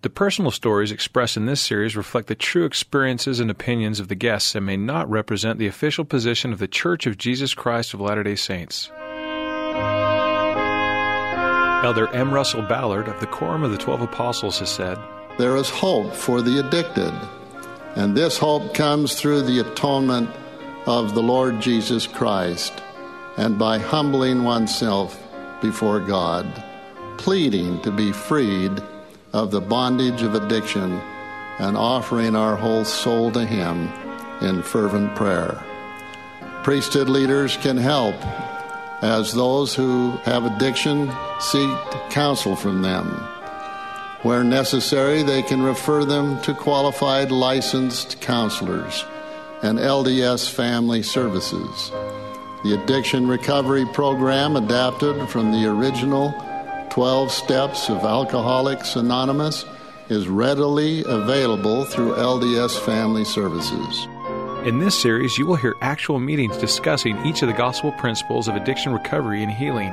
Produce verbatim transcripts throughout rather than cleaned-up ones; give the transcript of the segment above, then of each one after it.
The personal stories expressed in this series reflect the true experiences and opinions of the guests and may not represent the official position of the Church of Jesus Christ of Latter-day Saints. Elder M. Russell Ballard of the Quorum of the Twelve Apostles has said, "There is hope for the addicted, and this hope comes through the atonement of the Lord Jesus Christ and by humbling oneself before God, pleading to be freed of the bondage of addiction and offering our whole soul to Him in fervent prayer. Priesthood leaders can help as those who have addiction seek counsel from them. Where necessary, they can refer them to qualified licensed counselors and L D S Family Services. The Addiction Recovery Program, adapted from the original twelve Steps of Alcoholics Anonymous, is readily available through L D S Family Services." In this series, you will hear actual meetings discussing each of the gospel principles of addiction recovery and healing.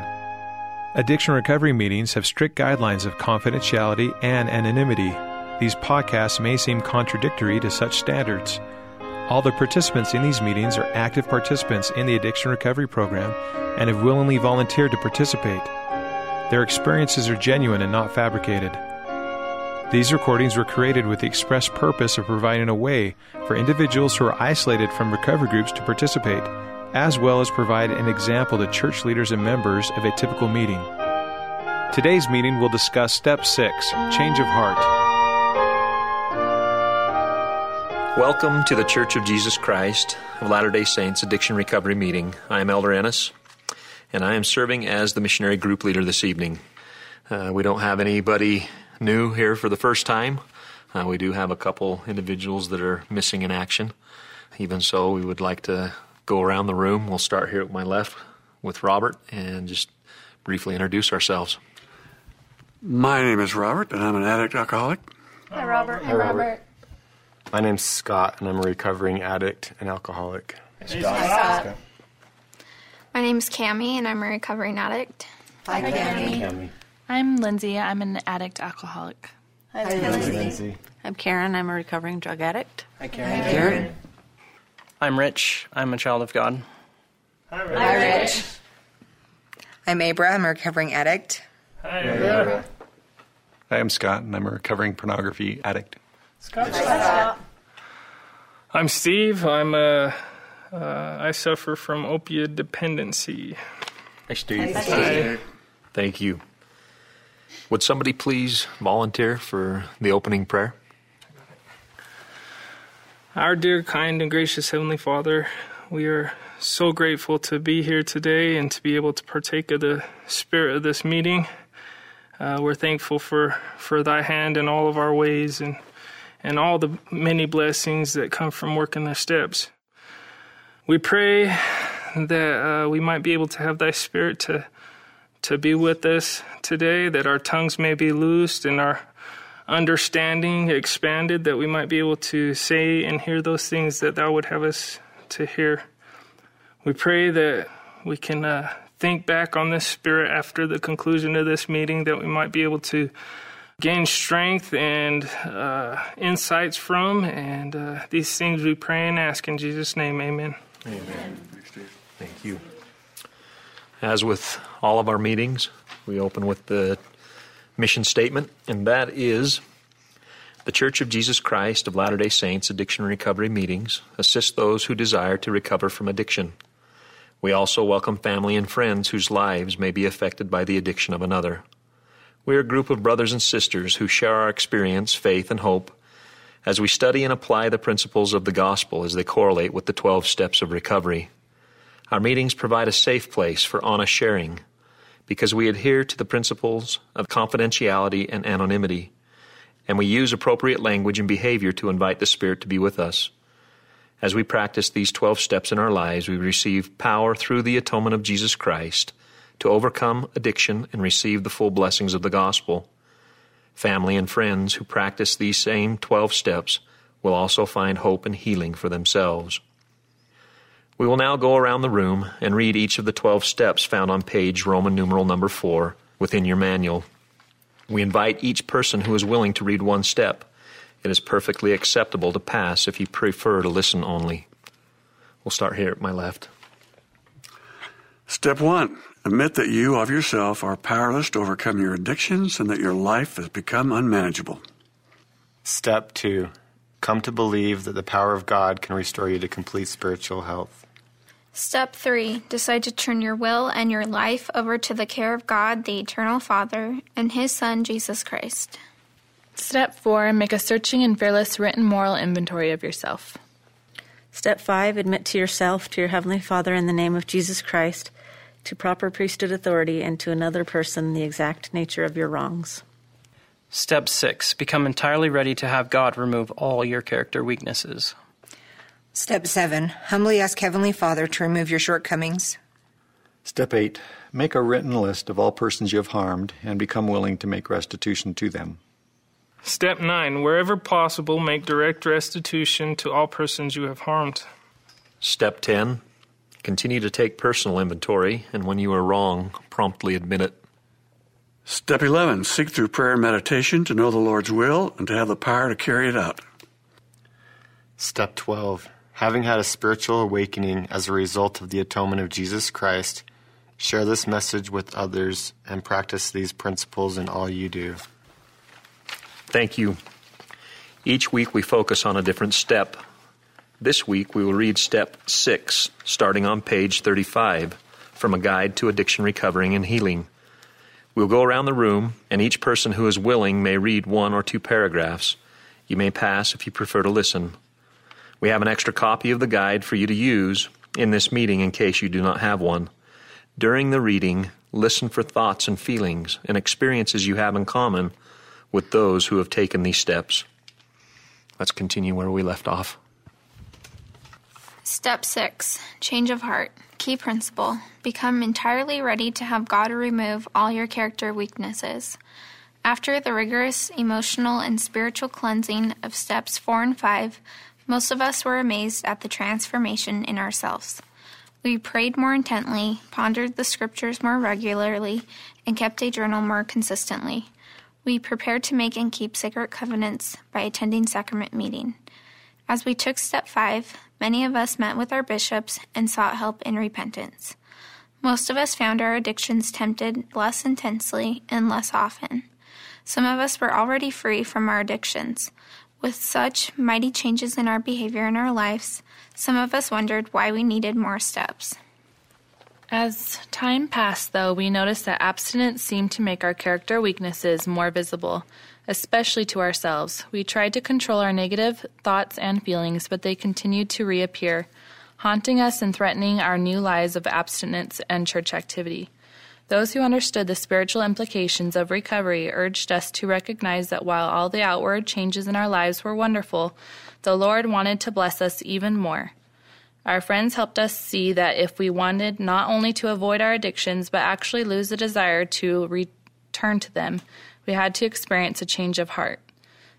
Addiction recovery meetings have strict guidelines of confidentiality and anonymity. These podcasts may seem contradictory to such standards. All the participants in these meetings are active participants in the addiction recovery program and have willingly volunteered to participate. Their experiences are genuine and not fabricated. These recordings were created with the express purpose of providing a way for individuals who are isolated from recovery groups to participate, as well as provide an example to church leaders and members of a typical meeting. Today's meeting will discuss Step six, Change of Heart. Welcome to the Church of Jesus Christ of Latter-day Saints Addiction Recovery Meeting. I am Elder Ennis, and I am serving as the missionary group leader this evening. Uh, we don't have anybody new here for the first time. Uh, we do have a couple individuals that are missing in action. Even so, we would like to go around the room. We'll start here at my left with Robert and just briefly introduce ourselves. My name is Robert, and I'm an addict alcoholic. Hi, Robert. Hi, Robert. My name's Scott, and I'm a recovering addict and alcoholic. Hey, Scott. Hi, Scott. My name's Cammie, and I'm a recovering addict. Hi, Cammie. I'm Lindsay. I'm an addict alcoholic. Hi, Lindsay. I'm Karen. I'm a recovering drug addict. Hi, Karen. Hi, Karen. I'm Rich. I'm a child of God. Hi, Rich. Hi, Rich. I'm Abra. I'm a recovering addict. Hi, Abra. Hi, I'm Scott, and I'm a recovering pornography addict. Scott. Hi, Scott. I'm Steve. I'm a... Uh, I suffer from opioid dependency. Hi, Steve. Hi. Thank you. Would somebody please volunteer for the opening prayer? Our dear, kind, and gracious Heavenly Father, we are so grateful to be here today and to be able to partake of the spirit of this meeting. Uh, we're thankful for, for Thy hand in all of our ways and, and all the many blessings that come from working the steps. We pray that uh, we might be able to have Thy Spirit to to be with us today, that our tongues may be loosed and our understanding expanded, that we might be able to say and hear those things that Thou would have us to hear. We pray that we can uh, think back on this Spirit after the conclusion of this meeting, that we might be able to gain strength and uh, insights from, and uh, these things we pray and ask in Jesus' name, amen. Amen. Thank you. As with all of our meetings, we open with the mission statement, and that is, the Church of Jesus Christ of Latter-day Saints Addiction and Recovery Meetings assist those who desire to recover from addiction. We also welcome family and friends whose lives may be affected by the addiction of another. We are a group of brothers and sisters who share our experience, faith, and hope as we study and apply the principles of the gospel as they correlate with the twelve steps of recovery. Our meetings provide a safe place for honest sharing because we adhere to the principles of confidentiality and anonymity, and we use appropriate language and behavior to invite the Spirit to be with us. As we practice these twelve steps in our lives, we receive power through the atonement of Jesus Christ to overcome addiction and receive the full blessings of the gospel. Family and friends who practice these same twelve steps will also find hope and healing for themselves. We will now go around the room and read each of the twelve steps found on page Roman numeral number four within your manual. We invite each person who is willing to read one step. It is perfectly acceptable to pass if you prefer to listen only. We'll start here at my left. Step one, admit that you of yourself are powerless to overcome your addictions and that your life has become unmanageable. Step two, come to believe that the power of God can restore you to complete spiritual health. Step three, decide to turn your will and your life over to the care of God, the Eternal Father, and His Son, Jesus Christ. Step four, make a searching and fearless written moral inventory of yourself. Step five, admit to yourself, to your Heavenly Father in the name of Jesus Christ, to proper priesthood authority, and to another person the exact nature of your wrongs. Step six, become entirely ready to have God remove all your character weaknesses. Step seven, humbly ask Heavenly Father to remove your shortcomings. Step eight, make a written list of all persons you have harmed and become willing to make restitution to them. Step nine, wherever possible, make direct restitution to all persons you have harmed. Step ten, continue to take personal inventory, and when you are wrong, promptly admit it. Step eleven, seek through prayer and meditation to know the Lord's will and to have the power to carry it out. Step twelve, having had a spiritual awakening as a result of the atonement of Jesus Christ, share this message with others and practice these principles in all you do. Thank you. Each week we focus on a different step. This week we will read Step six, starting on page thirty-five, from A Guide to Addiction Recovering and Healing. We'll go around the room, and each person who is willing may read one or two paragraphs. You may pass if you prefer to listen. We have an extra copy of the guide for you to use in this meeting in case you do not have one. During the reading, listen for thoughts and feelings and experiences you have in common with those who have taken these steps. Let's continue where we left off. Step six, change of heart. Key principle, become entirely ready to have God remove all your character weaknesses. After the rigorous emotional and spiritual cleansing of steps four and five, most of us were amazed at the transformation in ourselves. We prayed more intently, pondered the scriptures more regularly, and kept a journal more consistently. We prepared to make and keep sacred covenants by attending sacrament meeting. As we took step five, many of us met with our bishops and sought help in repentance. Most of us found our addictions tempted less intensely and less often. Some of us were already free from our addictions. With such mighty changes in our behavior and our lives, some of us wondered why we needed more steps. As time passed, though, we noticed that abstinence seemed to make our character weaknesses more visible, especially to ourselves. We tried to control our negative thoughts and feelings, but they continued to reappear, haunting us and threatening our new lives of abstinence and church activity. Those who understood the spiritual implications of recovery urged us to recognize that while all the outward changes in our lives were wonderful, the Lord wanted to bless us even more. Our friends helped us see that if we wanted not only to avoid our addictions, but actually lose the desire to return to them, we had to experience a change of heart.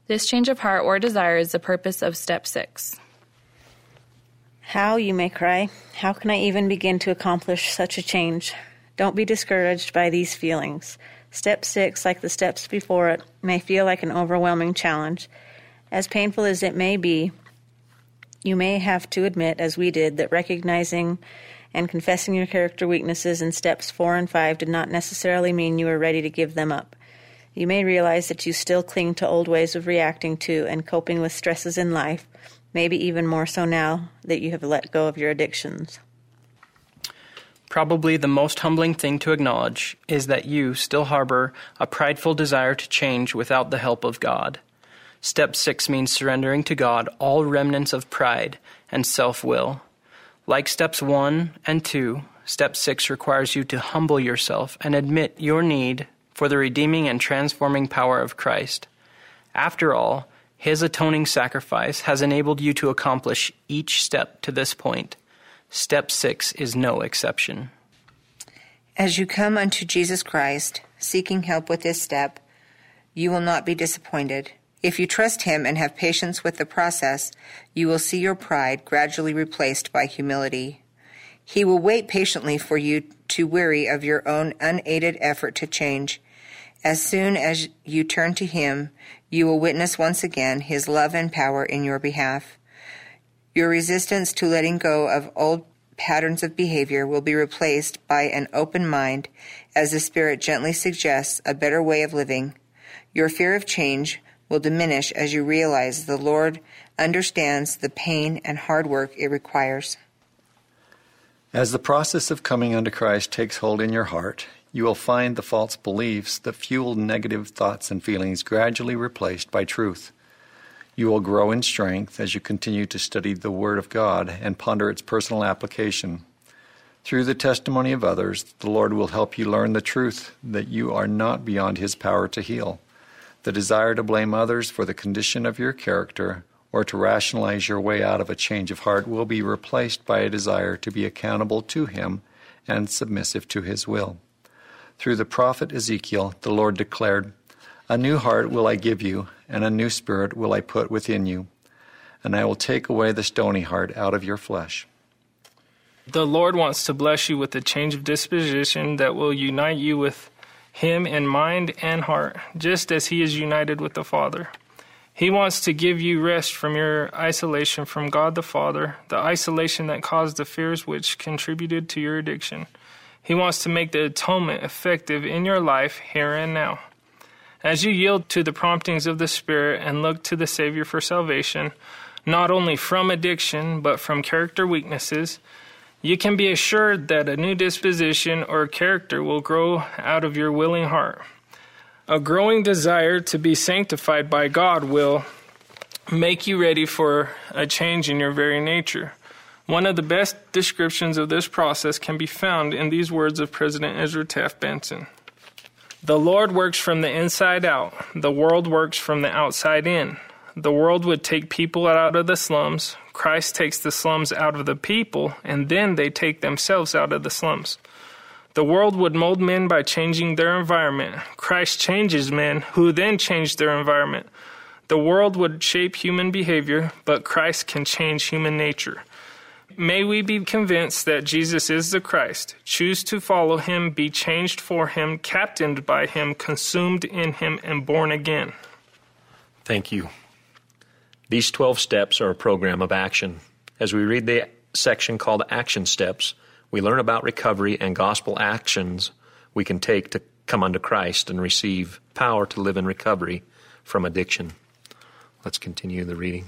This change of heart or desire is the purpose of Step six. How, you may cry, how can I even begin to accomplish such a change? Don't be discouraged by these feelings. Step six, like the steps before it, may feel like an overwhelming challenge. As painful as it may be, you may have to admit, as we did, that recognizing and confessing your character weaknesses in steps four and five did not necessarily mean you were ready to give them up. You may realize that you still cling to old ways of reacting to and coping with stresses in life, maybe even more so now that you have let go of your addictions. Probably the most humbling thing to acknowledge is that you still harbor a prideful desire to change without the help of God. Step six means surrendering to God all remnants of pride and self-will. Like steps one and two, step six requires you to humble yourself and admit your need for the redeeming and transforming power of Christ. After all, His atoning sacrifice has enabled you to accomplish each step to this point. Step six is no exception. As you come unto Jesus Christ, seeking help with this step, you will not be disappointed. If you trust Him and have patience with the process, you will see your pride gradually replaced by humility. He will wait patiently for you to weary of your own unaided effort to change, As soon as you turn to him, you will witness once again his love and power in your behalf. Your resistance to letting go of old patterns of behavior will be replaced by an open mind as the Spirit gently suggests a better way of living. Your fear of change will diminish as you realize the Lord understands the pain and hard work it requires. As the process of coming unto Christ takes hold in your heart, you will find the false beliefs that fueled negative thoughts and feelings gradually replaced by truth. You will grow in strength as you continue to study the Word of God and ponder its personal application. Through the testimony of others, the Lord will help you learn the truth that you are not beyond His power to heal. The desire to blame others for the condition of your character or to rationalize your way out of a change of heart will be replaced by a desire to be accountable to Him and submissive to His will. Through the prophet Ezekiel, the Lord declared, "A new heart will I give you, and a new spirit will I put within you, and I will take away the stony heart out of your flesh." The Lord wants to bless you with a change of disposition that will unite you with Him in mind and heart, just as He is united with the Father. He wants to give you rest from your isolation from God the Father, the isolation that caused the fears which contributed to your addiction. He wants to make the atonement effective in your life here and now. As you yield to the promptings of the Spirit and look to the Savior for salvation, not only from addiction, but from character weaknesses, you can be assured that a new disposition or character will grow out of your willing heart. A growing desire to be sanctified by God will make you ready for a change in your very nature. One of the best descriptions of this process can be found in these words of President Ezra Taft Benson. "The Lord works from the inside out. The world works from the outside in. The world would take people out of the slums. Christ takes the slums out of the people, and then they take themselves out of the slums. The world would mold men by changing their environment. Christ changes men, who then change their environment. The world would shape human behavior, but Christ can change human nature." May we be convinced that Jesus is the Christ, choose to follow Him, be changed for Him, captained by Him, consumed in Him, and born again. Thank you. These twelve steps are a program of action. As we read the section called Action Steps, we learn about recovery and gospel actions we can take to come unto Christ and receive power to live in recovery from addiction. Let's continue the reading.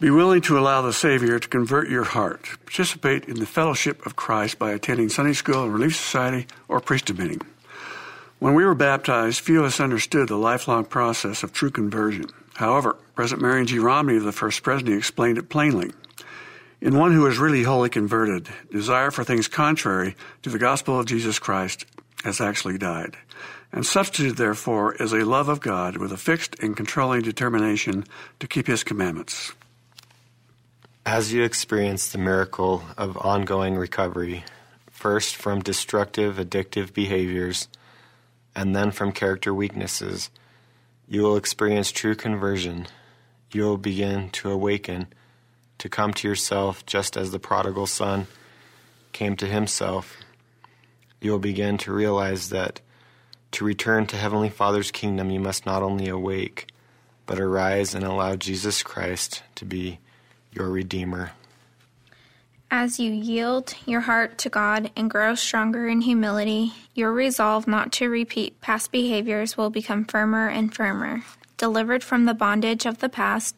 Be willing to allow the Savior to convert your heart. Participate in the fellowship of Christ by attending Sunday school, Relief Society, or priesthood meeting. When we were baptized, few of us understood the lifelong process of true conversion. However, President Marion G. Romney of the First Presidency explained it plainly. In one who is really wholly converted, desire for things contrary to the gospel of Jesus Christ has actually died, and substituted, therefore, is a love of God with a fixed and controlling determination to keep His commandments. As you experience the miracle of ongoing recovery, first from destructive, addictive behaviors, and then from character weaknesses, you will experience true conversion. You will begin to awaken, to come to yourself just as the prodigal son came to himself. You will begin to realize that to return to Heavenly Father's kingdom, you must not only awake, but arise and allow Jesus Christ to be your Redeemer. As you yield your heart to God and grow stronger in humility, your resolve not to repeat past behaviors will become firmer and firmer. Delivered from the bondage of the past,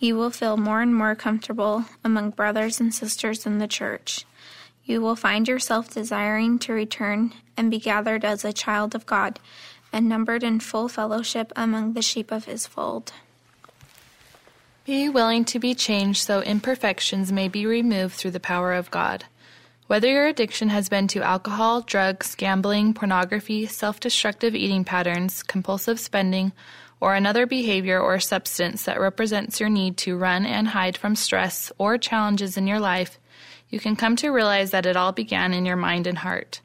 you will feel more and more comfortable among brothers and sisters in the church. You will find yourself desiring to return and be gathered as a child of God and numbered in full fellowship among the sheep of His fold. Be willing to be changed so imperfections may be removed through the power of God. Whether your addiction has been to alcohol, drugs, gambling, pornography, self-destructive eating patterns, compulsive spending, or another behavior or substance that represents your need to run and hide from stress or challenges in your life, you can come to realize that it all began in your mind and heart.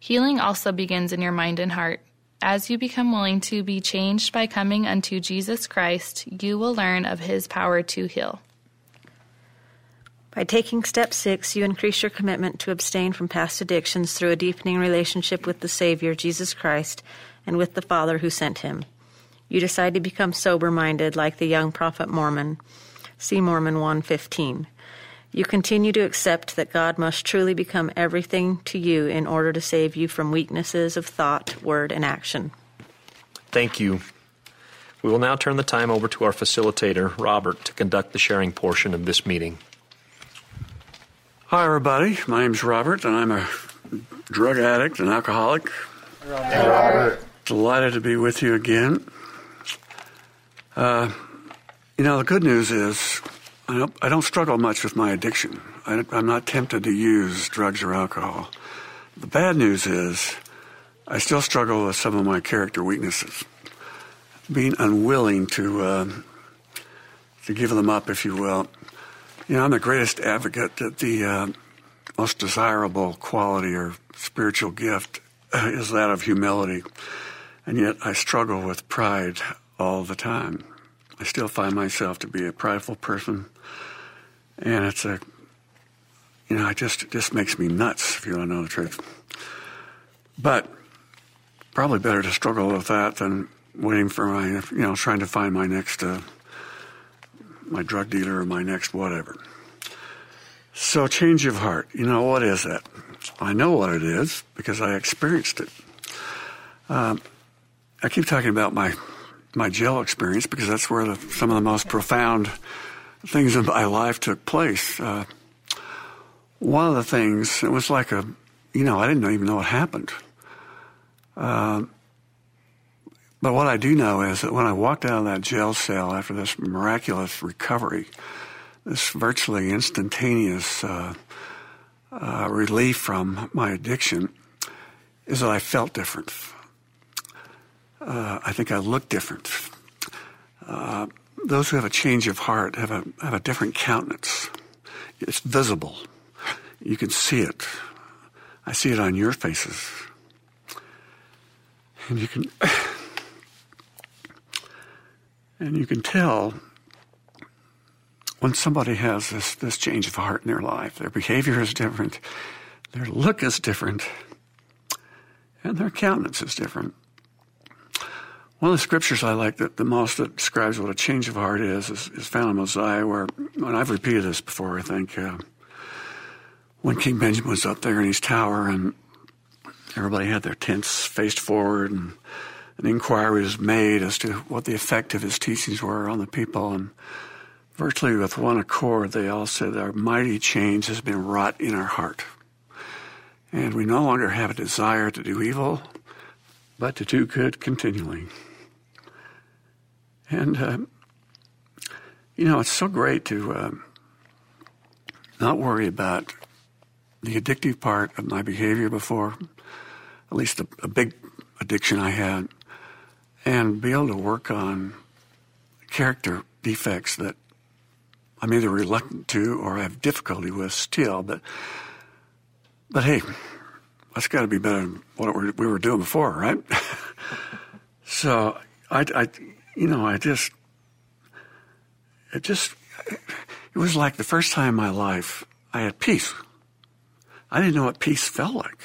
Healing also begins in your mind and heart. As you become willing to be changed by coming unto Jesus Christ, you will learn of His power to heal. By taking step six, you increase your commitment to abstain from past addictions through a deepening relationship with the Savior, Jesus Christ, and with the Father who sent him. You decide to become sober-minded like the young prophet Mormon. See Mormon one fifteen. You continue to accept that God must truly become everything to you in order to save you from weaknesses of thought, word, and action. Thank you. We will now turn the time over to our facilitator, Robert, to conduct the sharing portion of this meeting. Hi, everybody. My name's Robert, and I'm a drug addict and alcoholic. Hey, Robert. Delighted to be with you again. Uh, you know, the good news is I don't, I don't struggle much with my addiction. I, I'm not tempted to use drugs or alcohol. The bad news is I still struggle with some of my character weaknesses, being unwilling to uh, to give them up, if you will. You know, I'm the greatest advocate that the uh, most desirable quality or spiritual gift is that of humility, and yet I struggle with pride all the time. I still find myself to be a prideful person, and it's a, you know, I just, it just makes me nuts, if you want to know the truth. But probably better to struggle with that than waiting for my, you know, trying to find my next, uh, my drug dealer or my next whatever. So change of heart. You know, what is that? I know what it is because I experienced it. Um, I keep talking about my my jail experience because that's where the, some of the most profound things in my life took place. Uh, one of the things, it was like a, you know, I didn't even know what happened. Uh, but what I do know is that when I walked out of that jail cell after this miraculous recovery, this virtually instantaneous uh, uh, relief from my addiction, is that I felt different. Uh, I think I look different. Uh, those who have a change of heart have a have a different countenance. It's visible. You can see it. I see it on your faces. And you can and you can tell when somebody has this, this change of heart in their life. Their behavior is different, their look is different, and their countenance is different. One of the scriptures I like that the most that describes what a change of heart is is, is found in Mosiah, where, and I've repeated this before, I think, uh, when King Benjamin was up there in his tower and everybody had their tents faced forward and an inquiry was made as to what the effect of his teachings were on the people. And virtually with one accord, they all said, our mighty change has been wrought in our heart. And we no longer have a desire to do evil, but to do good continually. And, uh, you know, it's so great to uh, not worry about the addictive part of my behavior before, at least a, a big addiction I had, and be able to work on character defects that I'm either reluctant to or have difficulty with still. But, but hey, that's got to be better than what we were doing before, right? so I, I, you know, I just, it just, it was like the first time in my life I had peace. I didn't know what peace felt like.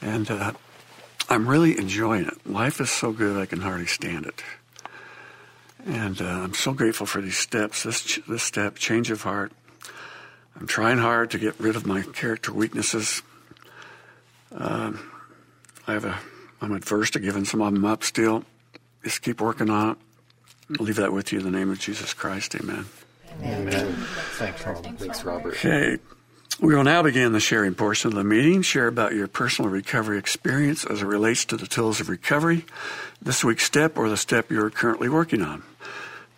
And uh, I'm really enjoying it. Life is so good I can hardly stand it. And uh, I'm so grateful for these steps, this, this step, change of heart. I'm trying hard to get rid of my character weaknesses. Um, I have a, I'm adverse to giving some of them up still. Just keep working on it. I'll leave that with you in the name of Jesus Christ. Amen. Amen. Amen. Thanks, Robert. Thanks, Robert. Okay. We will now begin the sharing portion of the meeting. Share about your personal recovery experience as it relates to the tools of recovery, this week's step, or the step you are currently working on.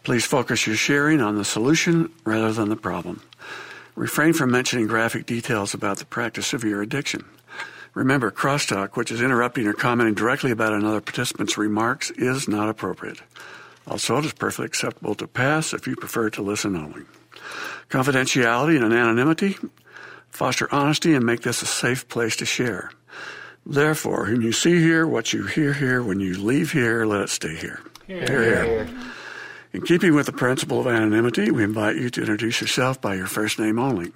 Please focus your sharing on the solution rather than the problem. Refrain from mentioning graphic details about the practice of your addiction. Remember, crosstalk, which is interrupting or commenting directly about another participant's remarks, is not appropriate. Also, it is perfectly acceptable to pass if you prefer to listen only. Confidentiality and anonymity. Foster honesty and make this a safe place to share. Therefore, whom you see here, what you hear here, when you leave here, let it stay here. Here, here. here. In keeping with the principle of anonymity, we invite you to introduce yourself by your first name only.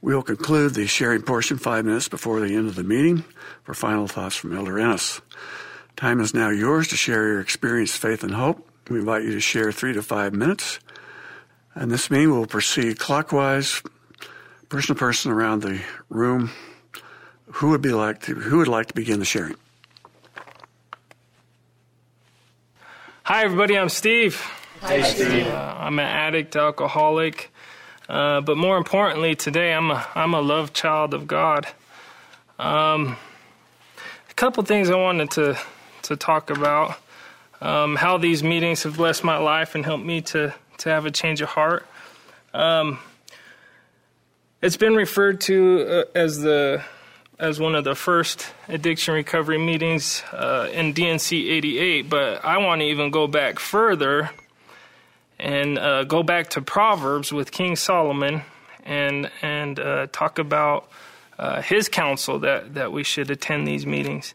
We will conclude the sharing portion five minutes before the end of the meeting for final thoughts from Elder Ennis. Time is now yours to share your experience, faith, and hope. We invite you to share three to five minutes. And this meeting will proceed clockwise, person to person around the room. Who would be like to, who would like to begin the sharing? Hi, everybody. I'm Steve. Hi, Steve. Uh, I'm an addict, alcoholic. Uh, but more importantly, today I'm a, I'm a loved child of God. Um, a couple things I wanted to, to talk about, um, how these meetings have blessed my life and helped me to, to have a change of heart. Um, it's been referred to uh, as the as one of the first addiction recovery meetings uh, in D and C eighty-eight, but I want to even go back further and uh, go back to Proverbs with King Solomon and and uh, talk about uh, his counsel that, that we should attend these meetings.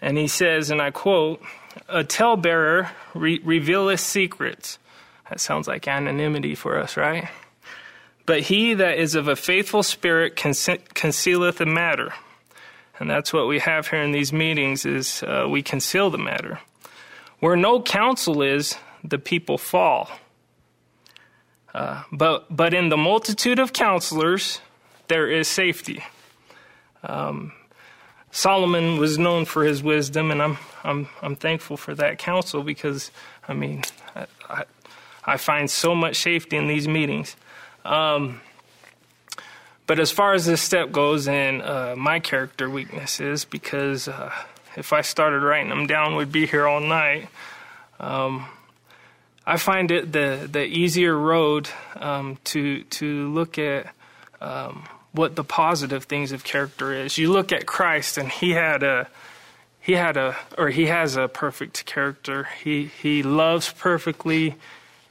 And he says, and I quote, "A talebearer re- revealeth secrets." That sounds like anonymity for us, right? "But he that is of a faithful spirit conce- concealeth a matter." And that's what we have here in these meetings is uh, we conceal the matter. "Where no counsel is, the people fall. Uh, but but in the multitude of counselors, there is safety." Um, Solomon was known for his wisdom, and I'm I'm I'm thankful for that counsel because I mean I I, I find so much safety in these meetings. Um, but as far as this step goes, and uh, my character weaknesses, because uh, if I started writing them down, we'd be here all night. Um, I find it the, the easier road um, to to look at um, what the positive things of character is. You look at Christ, and he had a he had a or he has a perfect character. He he loves perfectly.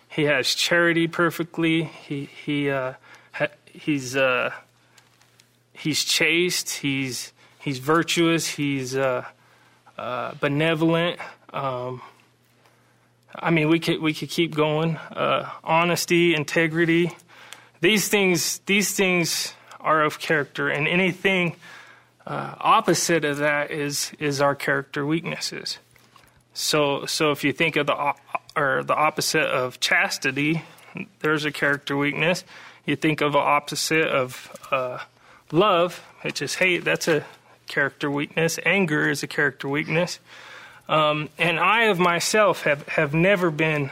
He has charity perfectly. He he uh, ha, he's uh, he's chaste. He's he's virtuous. He's uh, uh, benevolent. Um, I mean, we could we could keep going. Uh, honesty, integrity, these things these things are of character, and anything uh, opposite of that is is our character weaknesses. So so if you think of the or the opposite of chastity, there's a character weakness. You think of the opposite of uh, love, which is hate. That's a character weakness. Anger is a character weakness. Um, and I of myself have, have never been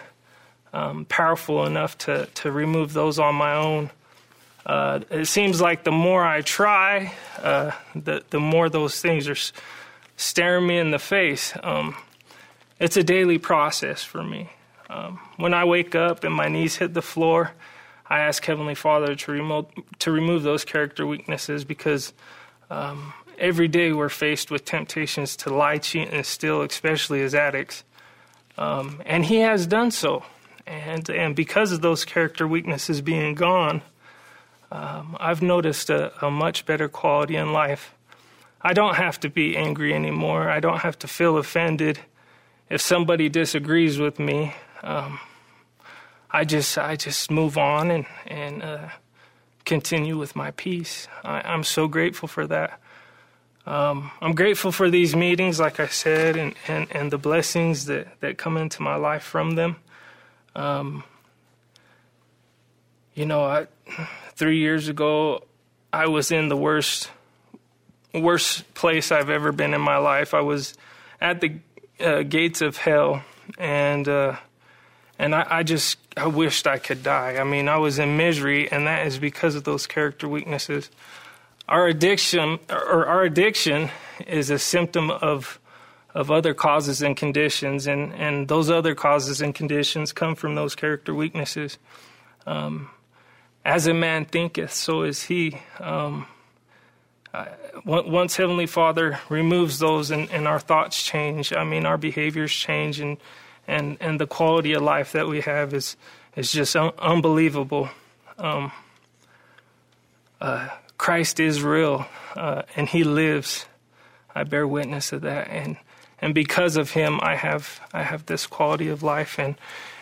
um, powerful enough to, to remove those on my own. Uh, it seems like the more I try, uh, the, the more those things are staring me in the face. Um, it's a daily process for me. Um, when I wake up and my knees hit the floor, I ask Heavenly Father to remove, to remove those character weaknesses because um, every day we're faced with temptations to lie, cheat, and steal, especially as addicts. Um, and he has done so. And and because of those character weaknesses being gone, um, I've noticed a, a much better quality in life. I don't have to be angry anymore. I don't have to feel offended if somebody disagrees with me. Um, I just I just move on and, and uh, continue with my peace. I, I'm so grateful for that. Um, I'm grateful for these meetings, like I said, and, and, and the blessings that, that come into my life from them. Um, you know, I, three years ago, I was in the worst worst place I've ever been in my life. I was at the uh, gates of hell, and uh, and I, I just I wished I could die. I mean, I was in misery, and that is because of those character weaknesses. Our addiction, or our addiction, is a symptom of of other causes and conditions, and, and those other causes and conditions come from those character weaknesses. Um, As a man thinketh, so is he. Um, I, once Heavenly Father removes those, and, and our thoughts change. I mean, our behaviors change, and and and the quality of life that we have is is just un- unbelievable. Um, uh, Christ is real, uh, and he lives. I bear witness of that, and and because of him, I have I have this quality of life, and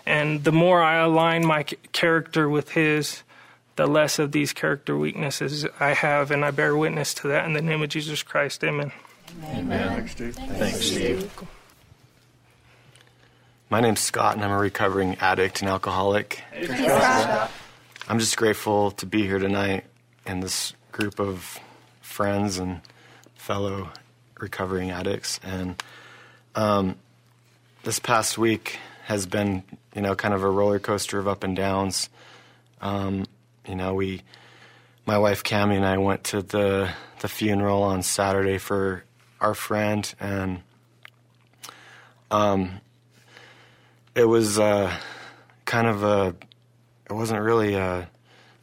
And the more I align my character with his, the less of these character weaknesses I have, and I bear witness to that in the name of Jesus Christ. Amen. Amen. Amen. Thanks, Steve. Thanks, Thanks, Steve. My name's Scott, and I'm a recovering addict and alcoholic. Hey, I'm just grateful to be here tonight in this group of friends and fellow recovering addicts. And um, this past week has been, you know, kind of a roller coaster of up and downs. Um, you know, we, my wife Cammie and I went to the the funeral on Saturday for our friend, and um, it was uh, kind of a, it wasn't really a,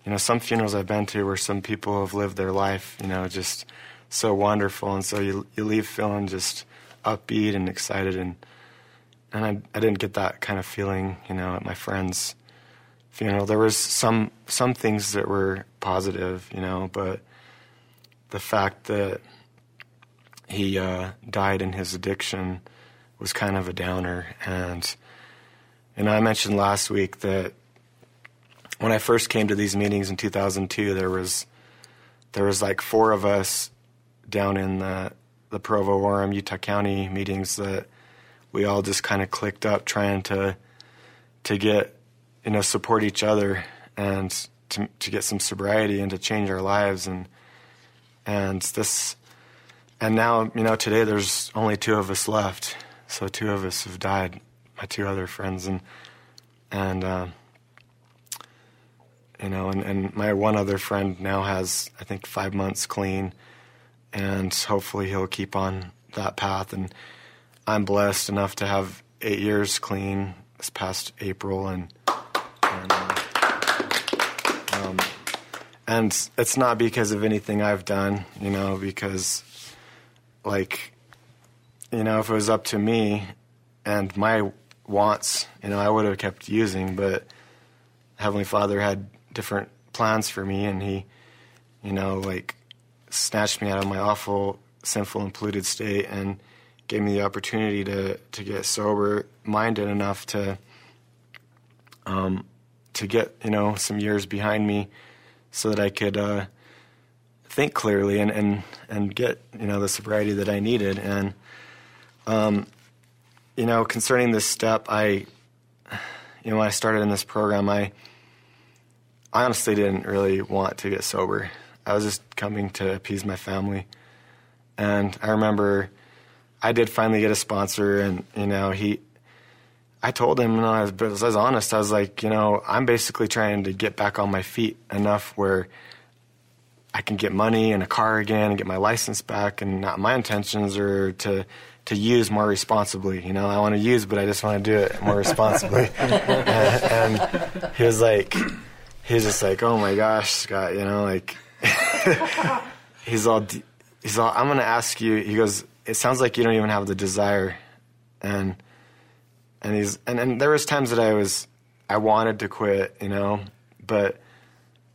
you know, some funerals I've been to where some people have lived their life, you know, just so wonderful, and so you you leave feeling just upbeat and excited, and and I I didn't get that kind of feeling, you know, at my friend's funeral. There was some some things that were positive, you know, but the fact that he uh, died in his addiction was kind of a downer. And and I mentioned last week that when I first came to these meetings in two thousand two, there was there was like four of us down in the the Provo, Orem, Utah County meetings that we all just kind of clicked up trying to to get, you know, support each other and to to get some sobriety and to change our lives. And and this, and now, you know, today there's only two of us left. So two of us have died, my two other friends, and and um, you know, and, and my one other friend now has, I think, five months clean, and hopefully he'll keep on that path. And I'm blessed enough to have eight years clean this past April, and and, uh, um, and it's not because of anything I've done, you know, because, like, you know, if it was up to me and my wants, you know, I would have kept using, but Heavenly Father had different plans for me, and he, you know, like, snatched me out of my awful, sinful, and polluted state and gave me the opportunity to, to get sober-minded enough to um, to get, you know, some years behind me so that I could uh, think clearly and, and, and get, you know, the sobriety that I needed. And, um, you know, concerning this step, I, you know, when I started in this program, I, I honestly didn't really want to get sober. I was just coming to appease my family. And I remember I did finally get a sponsor, and, you know, he, I told him, you know, I was, I was honest. I was like, you know, I'm basically trying to get back on my feet enough where I can get money and a car again and get my license back. And not, my intentions are to to use more responsibly. You know, I want to use, but I just want to do it more responsibly. and, and he was like, he was just like, oh my gosh, Scott, you know, like, he's all, he's all, I'm going to ask you, he goes, it sounds like you don't even have the desire. And, and he's, and, and there was times that I was, I wanted to quit, you know, but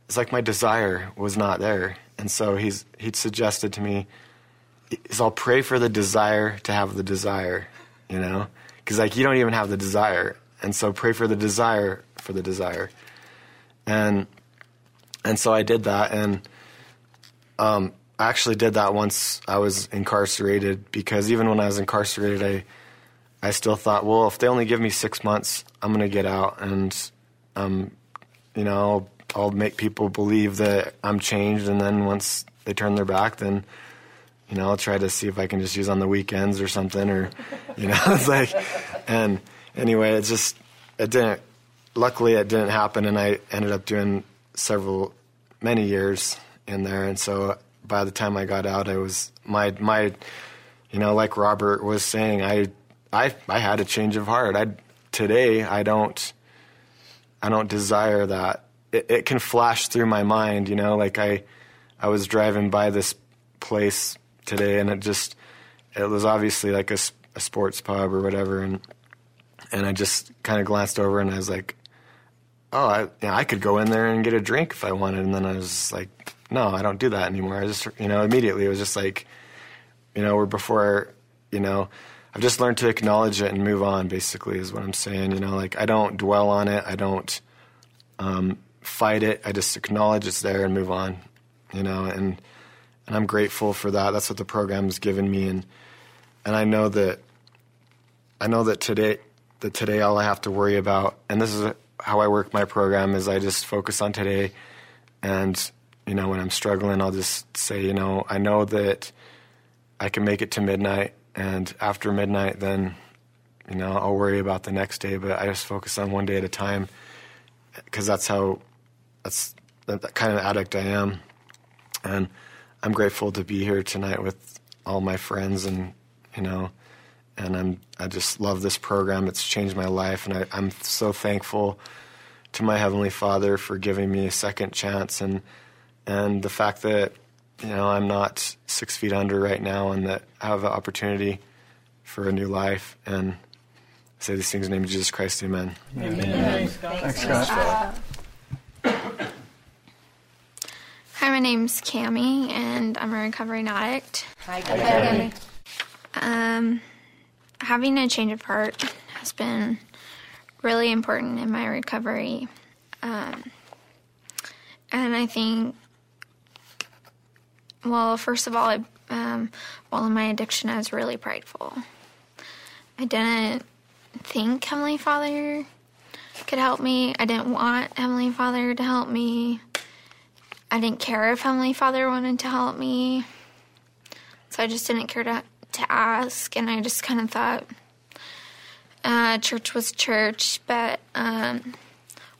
it's like my desire was not there. And so he's, he'd suggested to me, he's all, pray for the desire to have the desire, you know, because, like, you don't even have the desire. And so pray for the desire for the desire. And, and so I did that. And, Um, I actually did that once I was incarcerated, because even when I was incarcerated, I I still thought, well, if they only give me six months, I'm going to get out, and, um, you know, I'll, I'll make people believe that I'm changed, and then once they turn their back, then, you know, I'll try to see if I can just use on the weekends or something, or, you know, it's like, and anyway, it just, it didn't, luckily it didn't happen, and I ended up doing several, many years in there. And so by the time I got out, I was my my you know, like Robert was saying, I I I had a change of heart. I today I don't I don't desire that. It, it can flash through my mind, you know, like I I was driving by this place today, and it just it was obviously like a, a sports pub or whatever, and and I just kind of glanced over, and I was like, oh, I, you know, I could go in there and get a drink if I wanted. And then I was like, no, I don't do that anymore. I just, you know, immediately it was just like, you know, or before, you know, I've just learned to acknowledge it and move on, basically, is what I'm saying. You know, like, I don't dwell on it. I don't um, fight it. I just acknowledge it's there and move on, you know, and and I'm grateful for that. That's what the program's given me. And and I know that, I know that today, that today all I have to worry about, and this is how I work my program, is I just focus on today. And, you know, when I'm struggling, I'll just say, you know, I know that I can make it to midnight. And after midnight, then, you know, I'll worry about the next day. But I just focus on one day at a time, because that's how, that's that kind of addict I am. And I'm grateful to be here tonight with all my friends, and, you know, and I'm I just love this program. It's changed my life, and I, I'm so thankful to my Heavenly Father for giving me a second chance, and and the fact that, you know, I'm not six feet under right now, and that I have an opportunity for a new life. And I say these things in the name of Jesus Christ, amen. Amen. Amen. Amen. Thanks, Scott. Thanks, Scott. Hi, my name's Cammie, and I'm a recovering addict. Hi, Cammie. Um, having a change of heart has been really important in my recovery. Um, and I think Well, first of all, I, um, while in my addiction, I was really prideful. I didn't think Heavenly Father could help me. I didn't want Heavenly Father to help me. I didn't care if Heavenly Father wanted to help me. So I just didn't care to, to ask, and I just kind of thought uh, church was church. But um,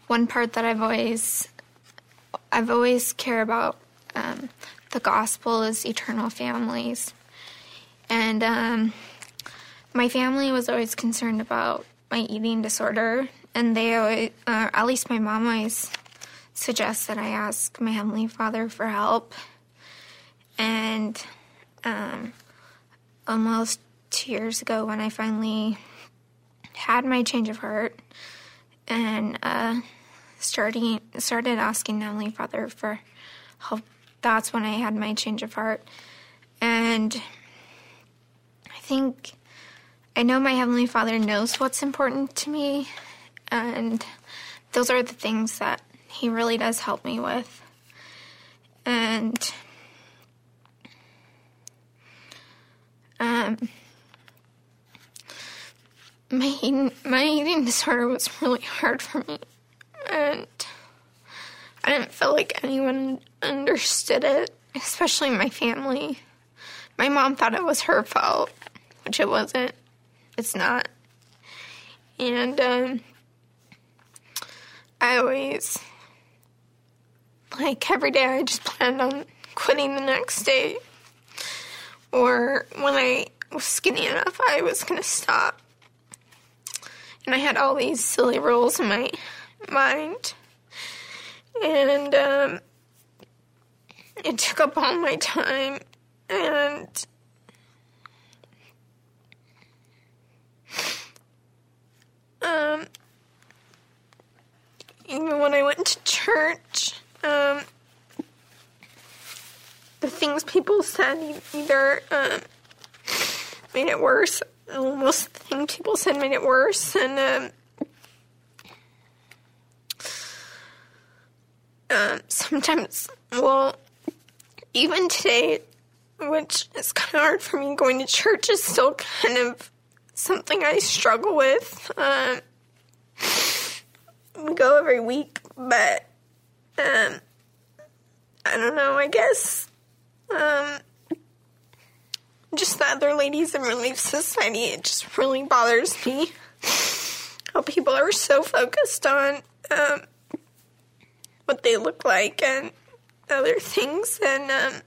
one part that I've always, I've always cared about, um, the gospel, is eternal families. And um, my family was always concerned about my eating disorder, and they always, uh, at least my mom always suggests that I ask my Heavenly Father for help. And um, almost two years ago, when I finally had my change of heart and uh, starting started asking Heavenly Father for help, that's when I had my change of heart. And I think, I know my Heavenly Father knows what's important to me, and those are the things that He really does help me with. And um, my eating, my eating disorder was really hard for me, and I didn't feel like anyone understood it, especially my family. My mom thought it was her fault, which it wasn't. It's not. And um, I always, like, every day I just planned on quitting the next day. Or when I was skinny enough, I was going to stop. And I had all these silly rules in my mind. And um, it took up all my time, and um, even when I went to church, um, the things people said either um, made it worse. Most of the things people said made it worse, and um, Um, sometimes, well, even today, which is kind of hard for me, going to church is still kind of something I struggle with. Um, we go every week, but, um, I don't know, I guess, um, just the other ladies in Relief Society, it just really bothers me how people are so focused on, um, what they look like and other things, and um,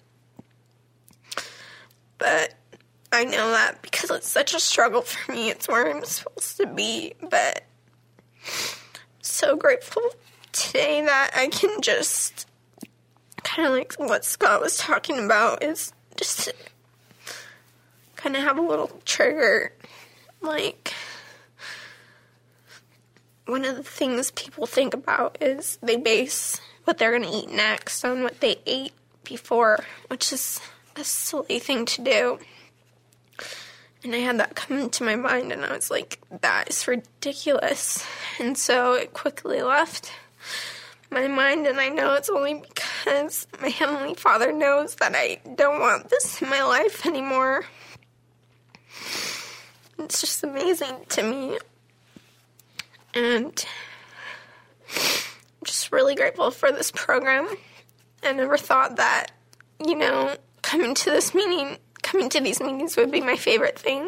but I know that because it's such a struggle for me, it's where I'm supposed to be. But I'm so grateful today that I can just kind of, like what Scott was talking about, is just kind of have a little trigger. Like, one of the things people think about is they base what they're going to eat next on what they ate before, which is a silly thing to do. And I had that come into my mind, and I was like, that is ridiculous. And so it quickly left my mind, and I know it's only because my Heavenly Father knows that I don't want this in my life anymore. It's just amazing to me. And I'm just really grateful for this program. I never thought that, you know, coming to this meeting, coming to these meetings would be my favorite thing.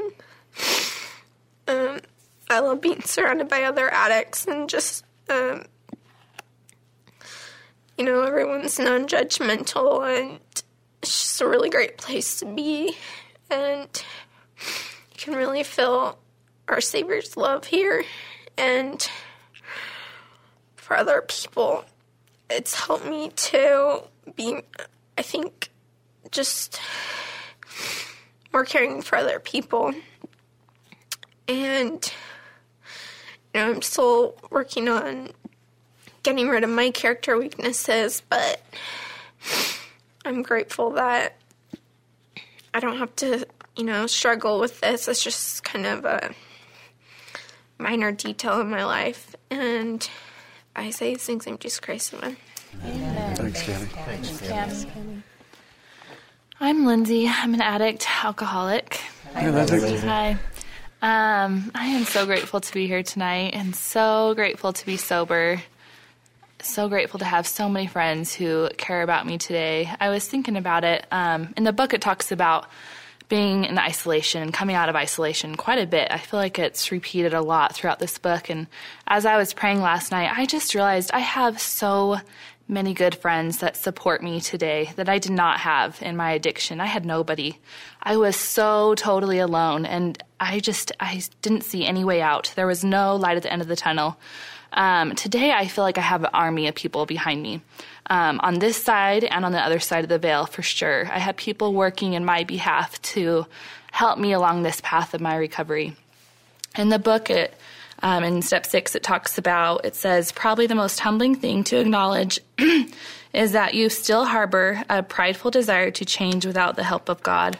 Um, I love being surrounded by other addicts and just, um, you know, everyone's non-judgmental, and it's just a really great place to be. And you can really feel our Savior's love here. And for other people, it's helped me to be, I think, just more caring for other people. And, you know, I'm still working on getting rid of my character weaknesses, but I'm grateful that I don't have to, you know, struggle with this. It's just kind of a minor detail in my life. And I say these things in Jesus Christ. Amen. Amen. Thanks, Kenny. Thanks, Kenny. I'm Lindsay. I'm an addict, alcoholic. Hi, Lindsay. Hi. Um, I am so grateful to be here tonight, and so grateful to be sober. So grateful to have so many friends who care about me today. I was thinking about it. Um, in the book, it talks about being in isolation and coming out of isolation quite a bit. I feel like it's repeated a lot throughout this book. And as I was praying last night, I just realized I have so many good friends that support me today that I did not have in my addiction. I had nobody. I was so totally alone, and I just I didn't see any way out. There was no light at the end of the tunnel. Um, today, I feel like I have an army of people behind me, um, on this side and on the other side of the veil, for sure. I have people working in my behalf to help me along this path of my recovery. In the book, it, um, in step six, it talks about, it says, probably the most humbling thing to acknowledge is that you still harbor a prideful desire to change without the help of God.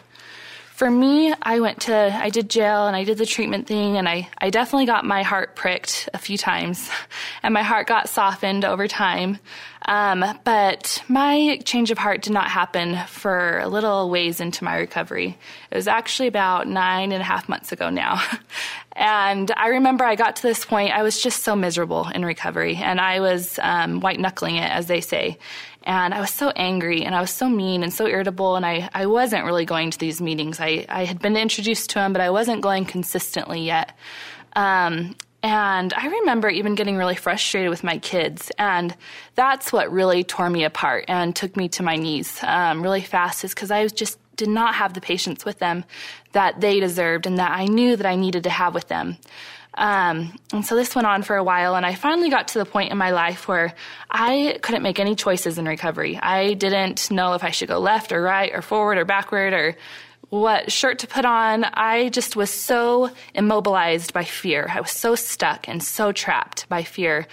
For me, I went to, I did jail and I did the treatment thing, and I, I definitely got my heart pricked a few times, and my heart got softened over time. Um, but my change of heart did not happen for a little ways into my recovery. It was actually about nine and a half months ago now. And I remember I got to this point, I was just so miserable in recovery, and I was um, white-knuckling it, as they say. And I was so angry, and I was so mean and so irritable, and I, I wasn't really going to these meetings. I, I had been introduced to them, but I wasn't going consistently yet. Um, and I remember even getting really frustrated with my kids, and that's what really tore me apart and took me to my knees um, really fast, is because I was just did not have the patience with them that they deserved and that I knew that I needed to have with them. Um, and so this went on for a while, and I finally got to the point in my life where I couldn't make any choices in recovery. I didn't know if I should go left or right or forward or backward or what shirt to put on. I just was so immobilized by fear. I was so stuck and so trapped by fear.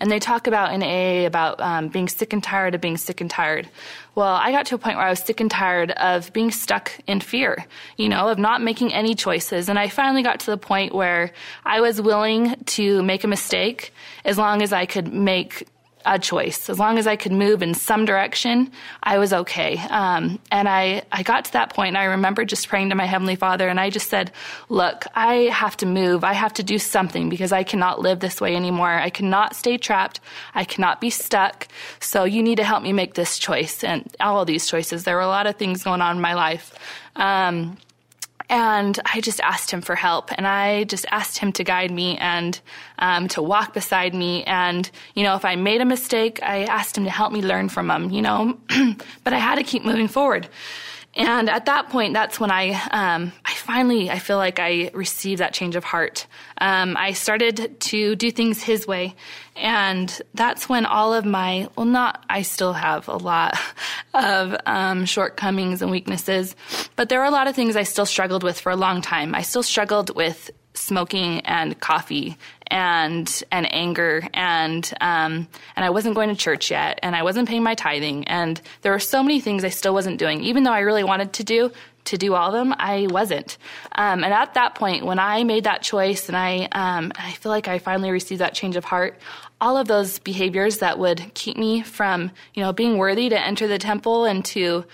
And they talk about in A A about um, being sick and tired of being sick and tired. Well, I got to a point where I was sick and tired of being stuck in fear, you know, of not making any choices. And I finally got to the point where I was willing to make a mistake as long as I could make a choice. As long as I could move in some direction, I was okay. Um, and I, I got to that point, and I remember just praying to my Heavenly Father, and I just said, look, I have to move. I have to do something, because I cannot live this way anymore. I cannot stay trapped. I cannot be stuck. So you need to help me make this choice, and all of these choices. There were a lot of things going on in my life. Um, And I just asked him for help, and I just asked him to guide me and um, to walk beside me. And, you know, if I made a mistake, I asked him to help me learn from him, you know, but I had to keep moving forward. And at that point, that's when I um, I finally, I feel like I received that change of heart. Um, I started to do things his way. And that's when all of my, well, not, I still have a lot of um, shortcomings and weaknesses, but there were a lot of things I still struggled with for a long time. I still struggled with smoking and coffee and and anger, and um, and I wasn't going to church yet, and I wasn't paying my tithing, and there were so many things I still wasn't doing, even though I really wanted to do, to do all of them, I wasn't. Um, and at that point, when I made that choice and I, um, I feel like I finally received that change of heart, all of those behaviors that would keep me from, you know, being worthy to enter the temple and to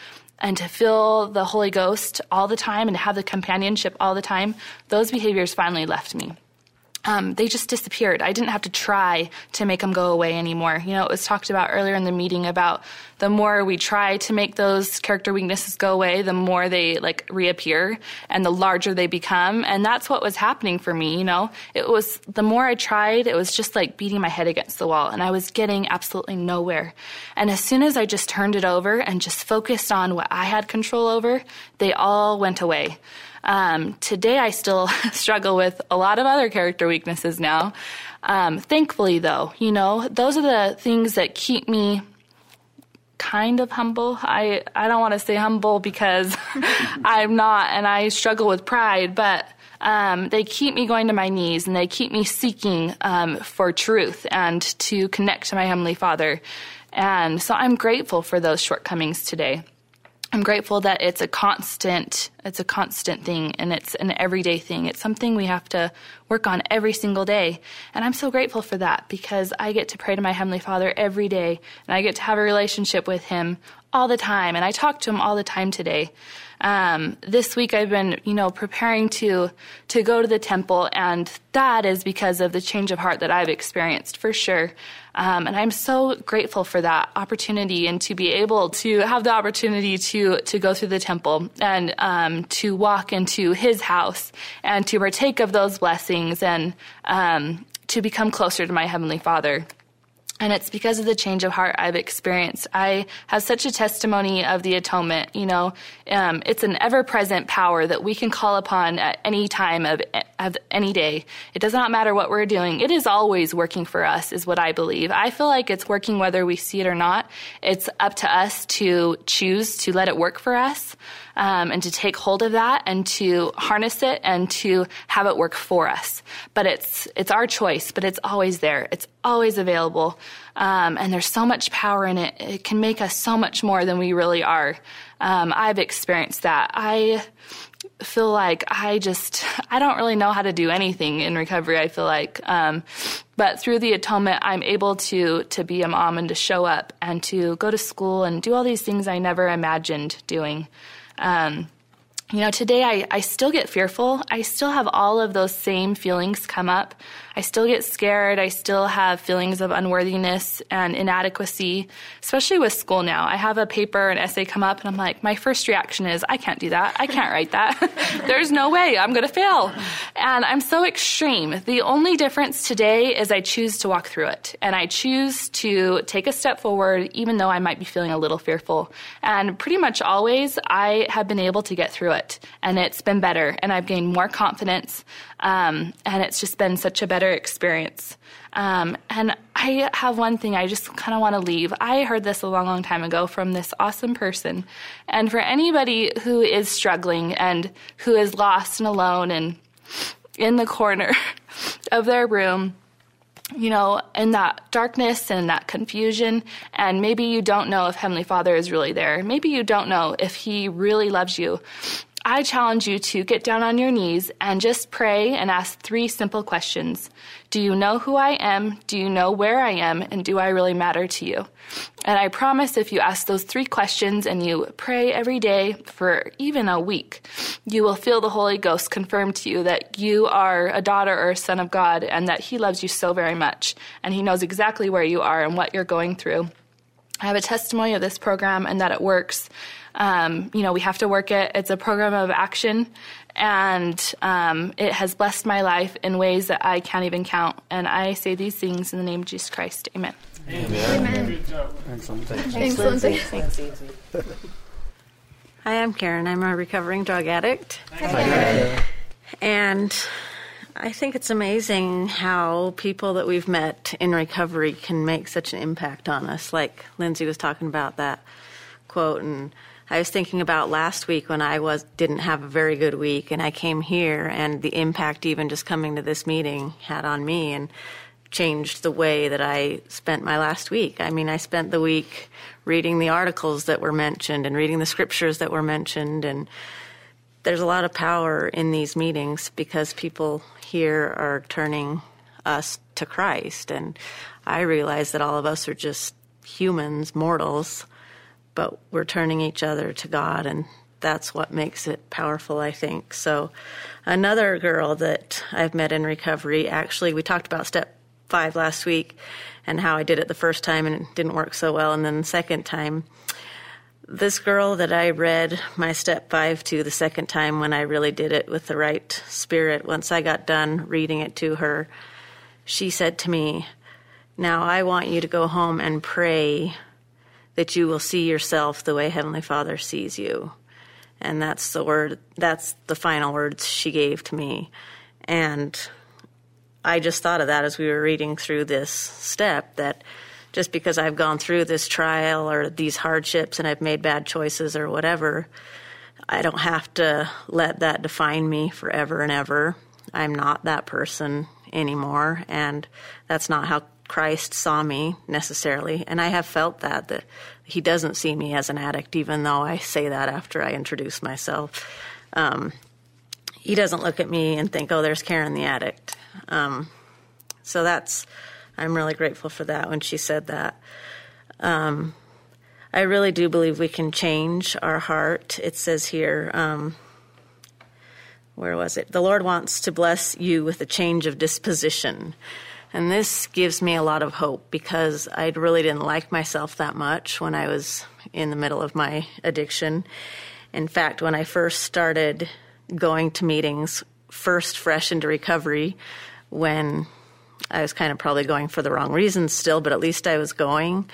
and to feel the Holy Ghost all the time and to have the companionship all the time, those behaviors finally left me. Um, they just disappeared. I didn't have to try to make them go away anymore. You know, it was talked about earlier in the meeting about the more we try to make those character weaknesses go away, the more they like reappear and the larger they become. And that's what was happening for me. You know, it was the more I tried, it was just like beating my head against the wall and I was getting absolutely nowhere. And as soon as I just turned it over and just focused on what I had control over, they all went away. Um, today, I still struggle with a lot of other character weaknesses now. Um, thankfully, though, you know, those are the things that keep me kind of humble. I, I don't want to say humble because I'm not, and I struggle with pride, but um, they keep me going to my knees, and they keep me seeking um, for truth and to connect to my Heavenly Father. And so I'm grateful for those shortcomings today. I'm grateful that it's a constant, it's a constant thing, and it's an everyday thing. It's something we have to work on every single day, and I'm so grateful for that because I get to pray to my Heavenly Father every day, and I get to have a relationship with Him all the time, and I talk to Him all the time today. Um, this week I've been, you know, preparing to to go to the temple, and that is because of the change of heart that I've experienced for sure. Um, and I'm so grateful for that opportunity and to be able to have the opportunity to to go through the temple and um, to walk into His house and to partake of those blessings and um, to become closer to my Heavenly Father. And it's because of the change of heart I've experienced. I have such a testimony of the atonement. You know, um, it's an ever-present power that we can call upon at any time of, of any day. It does not matter what we're doing. It is always working for us, is what I believe. I feel like it's working whether we see it or not. It's up to us to choose to let it work for us um, and to take hold of that and to harness it and to have it work for us. But it's it's our choice, but it's always there. It's always available. Um, and there's so much power in it. It can make us so much more than we really are. Um, I've experienced that. I feel like I just, I don't really know how to do anything in recovery, I feel like. Um, but through the atonement, I'm able to, to be a mom and to show up and to go to school and do all these things I never imagined doing. Um, You know, today I, I still get fearful. I still have all of those same feelings come up. I still get scared. I still have feelings of unworthiness and inadequacy, especially with school now. I have a paper, an essay come up, and I'm like, my first reaction is, I can't do that. I can't write that. There's no way. I'm going to fail. And I'm so extreme. The only difference today is I choose to walk through it, and I choose to take a step forward, even though I might be feeling a little fearful. And pretty much always, I have been able to get through it. And it's been better, and I've gained more confidence, um, and it's just been such a better experience. Um, and I have one thing I just kind of want to leave. I heard this a long, long time ago from this awesome person, and for anybody who is struggling and who is lost and alone and in the corner of their room, you know, in that darkness and that confusion, and maybe you don't know if Heavenly Father is really there. Maybe you don't know if He really loves you. I challenge you to get down on your knees and just pray and ask three simple questions. Do you know who I am? Do you know where I am? And do I really matter to you? And I promise if you ask those three questions and you pray every day for even a week, you will feel the Holy Ghost confirm to you that you are a daughter or a son of God and that He loves you so very much. And He knows exactly where you are and what you're going through. I have a testimony of this program and that it works. Um, you know, we have to work it. It's a program of action, and um, it has blessed my life in ways that I can't even count. And I say these things in the name of Jesus Christ. Amen. Amen. Amen. Excellent. Excellent. Excellent. Hi, I'm Karen. I'm a recovering drug addict. Hi. And I think it's amazing how people that we've met in recovery can make such an impact on us. Like Lindsay was talking about that quote, and I was thinking about last week when I was didn't have a very good week, and I came here, and the impact even just coming to this meeting had on me and changed the way that I spent my last week. I mean, I spent the week reading the articles that were mentioned and reading the scriptures that were mentioned and there's a lot of power in these meetings because people here are turning us to Christ. And I realize that all of us are just humans, mortals, but we're turning each other to God, and that's what makes it powerful, I think. So another girl that I've met in recovery, actually, we talked about step five last week and how I did it the first time and it didn't work so well, and then the second time. This girl that I read my step five to the second time when I really did it with the right spirit, once I got done reading it to her, she said to me, "Now I want you to go home and pray that you will see yourself the way Heavenly Father sees you." And that's the word, that's the final words she gave to me. And I just thought of that as we were reading through this step, that just because I've gone through this trial or these hardships and I've made bad choices or whatever, I don't have to let that define me forever and ever. I'm not that person anymore, and that's not how Christ saw me necessarily. And I have felt that, that he doesn't see me as an addict, even though I say that after I introduce myself. Um, he doesn't look at me and think, oh, there's Karen the addict. Um, so that's, I'm really grateful for that when she said that. Um, I really do believe we can change our heart. It says here, um, where was it? The Lord wants to bless you with a change of disposition. And this gives me a lot of hope, because I really didn't like myself that much when I was in the middle of my addiction. In fact, when I first started going to meetings, first fresh into recovery, when I was kind of probably going for the wrong reasons still, but at least I was going.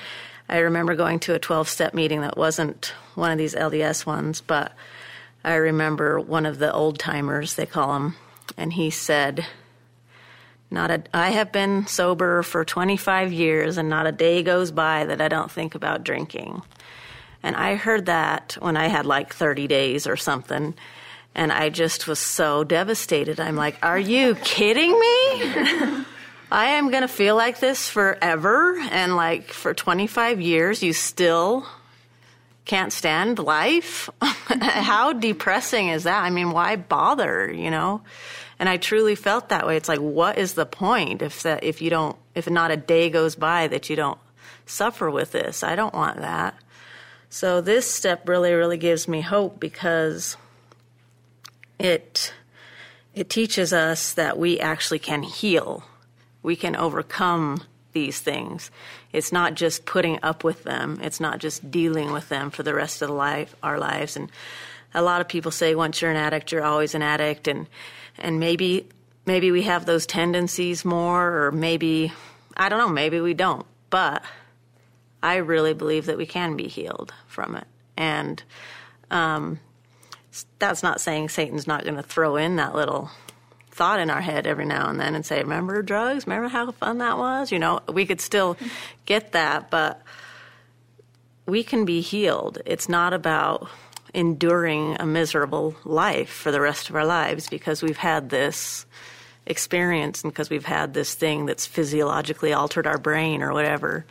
I remember going to a twelve-step meeting that wasn't one of these L D S ones, but I remember one of the old-timers, they call them, and he said, Not a, I have been sober for twenty-five years, and not a day goes by that I don't think about drinking. And I heard that when I had like thirty days or something, and I just was so devastated. I'm like, are you kidding me? I am going to feel like this forever, and like for twenty-five years, you still can't stand life? How depressing is that? I mean, why bother, you know? And I truly felt that way. It's like, what is the point if that if you don't if not a day goes by that you don't suffer with this? I don't want that. So this step really, really gives me hope, because it it teaches us that we actually can heal. We can overcome these things. It's not just putting up with them. It's not just dealing with them for the rest of the life, our lives. And a lot of people say once you're an addict, you're always an addict, and And maybe maybe we have those tendencies more, or maybe, I don't know, maybe we don't. But I really believe that we can be healed from it. And um, that's not saying Satan's not going to throw in that little thought in our head every now and then and say, remember drugs? Remember how fun that was? You know, we could still get that, but we can be healed. It's not about enduring a miserable life for the rest of our lives because we've had this experience and because we've had this thing that's physiologically altered our brain or whatever.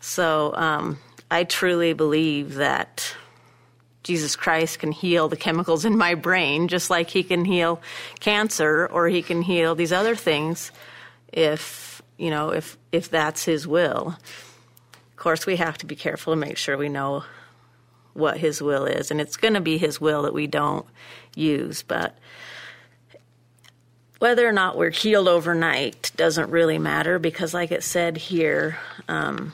So um, I truly believe that Jesus Christ can heal the chemicals in my brain just like he can heal cancer, or he can heal these other things if, you know, if, if that's his will. Of course, we have to be careful to make sure we know what his will is, and it's going to be his will that we don't use. But whether or not we're healed overnight doesn't really matter, because like it said here, um,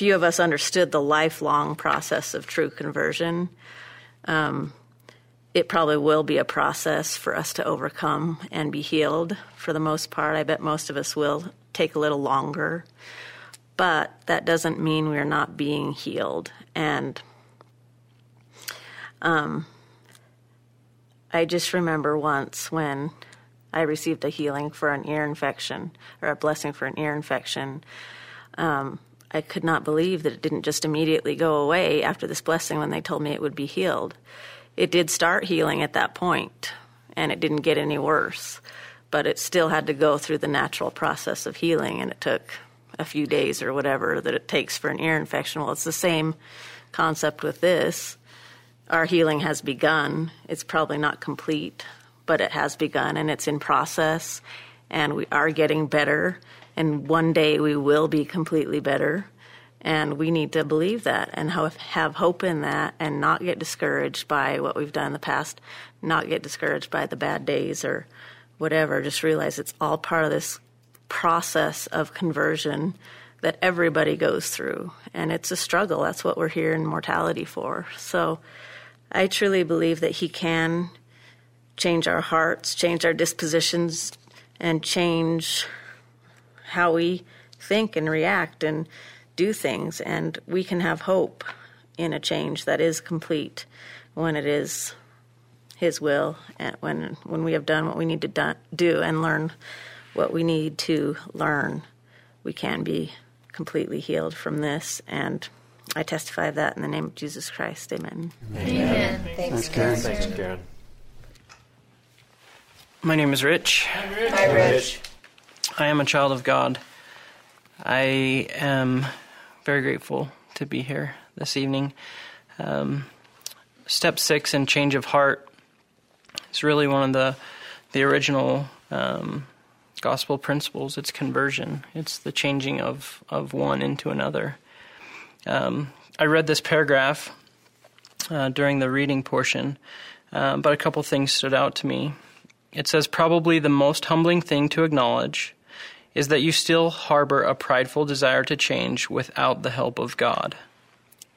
few of us understood the lifelong process of true conversion. Um, it probably will be a process for us to overcome and be healed for the most part. I bet most of us will take a little longer, but that doesn't mean we're not being healed. And Um, I just remember once when I received a healing for an ear infection, or a blessing for an ear infection. Um, I could not believe that it didn't just immediately go away after this blessing when they told me it would be healed. It did start healing at that point, and it didn't get any worse, but it still had to go through the natural process of healing, and it took a few days or whatever that it takes for an ear infection. Well, it's the same concept with this. our healing has begun. It's probably not complete, but it has begun, and it's in process, and we are getting better, and one day we will be completely better, and we need to believe that and have hope in that and not get discouraged by what we've done in the past, not get discouraged by the bad days or whatever. Just realize it's all part of this process of conversion that everybody goes through, and it's a struggle. That's what we're here in mortality for. So I truly believe that He can change our hearts, change our dispositions, and change how we think and react and do things. And we can have hope in a change that is complete when it is His will, and when when we have done what we need to do, do and learn what we need to learn. We can be completely healed from this, and I testify of that in the name of Jesus Christ. Amen. Amen. Amen. Thanks, Karen. Thanks, Karen. My name is Rich. I'm Rich. Hi, Rich. I am a child of God. I am very grateful to be here this evening. Um, step six in change of heart is really one of the the original um, gospel principles. It's conversion. It's the changing of, of one into another. Um, I read this paragraph uh, during the reading portion, uh, but a couple things stood out to me. It says, probably the most humbling thing to acknowledge is that you still harbor a prideful desire to change without the help of God.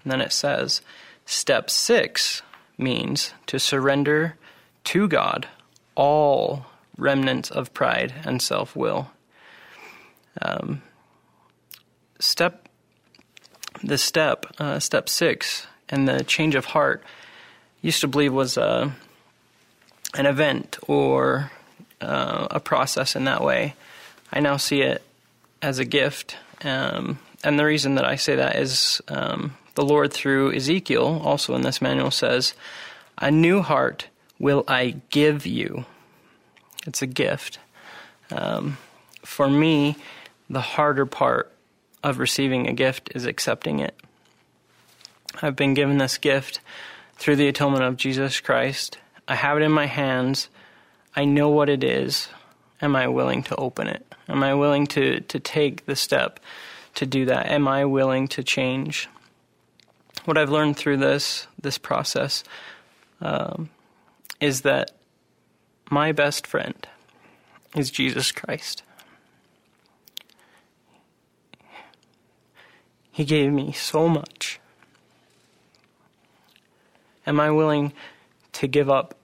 And then it says, step six means to surrender to God all remnants of pride and self-will. Um, step, the step, uh, step six, and the change of heart, used to believe was a uh, an event or uh, a process in that way. I now see it as a gift. Um, and the reason that I say that is um, the Lord through Ezekiel, also in this manual, says, a new heart will I give you. It's a gift. Um, for me, the harder part of receiving a gift is accepting it. I've been given this gift through the atonement of Jesus Christ. I have it in my hands. I know what it is. Am I willing to open it? Am I willing to, to take the step to do that? Am I willing to change? What I've learned through this this process um, is that my best friend is Jesus Christ. He gave me so much. Am I willing to give up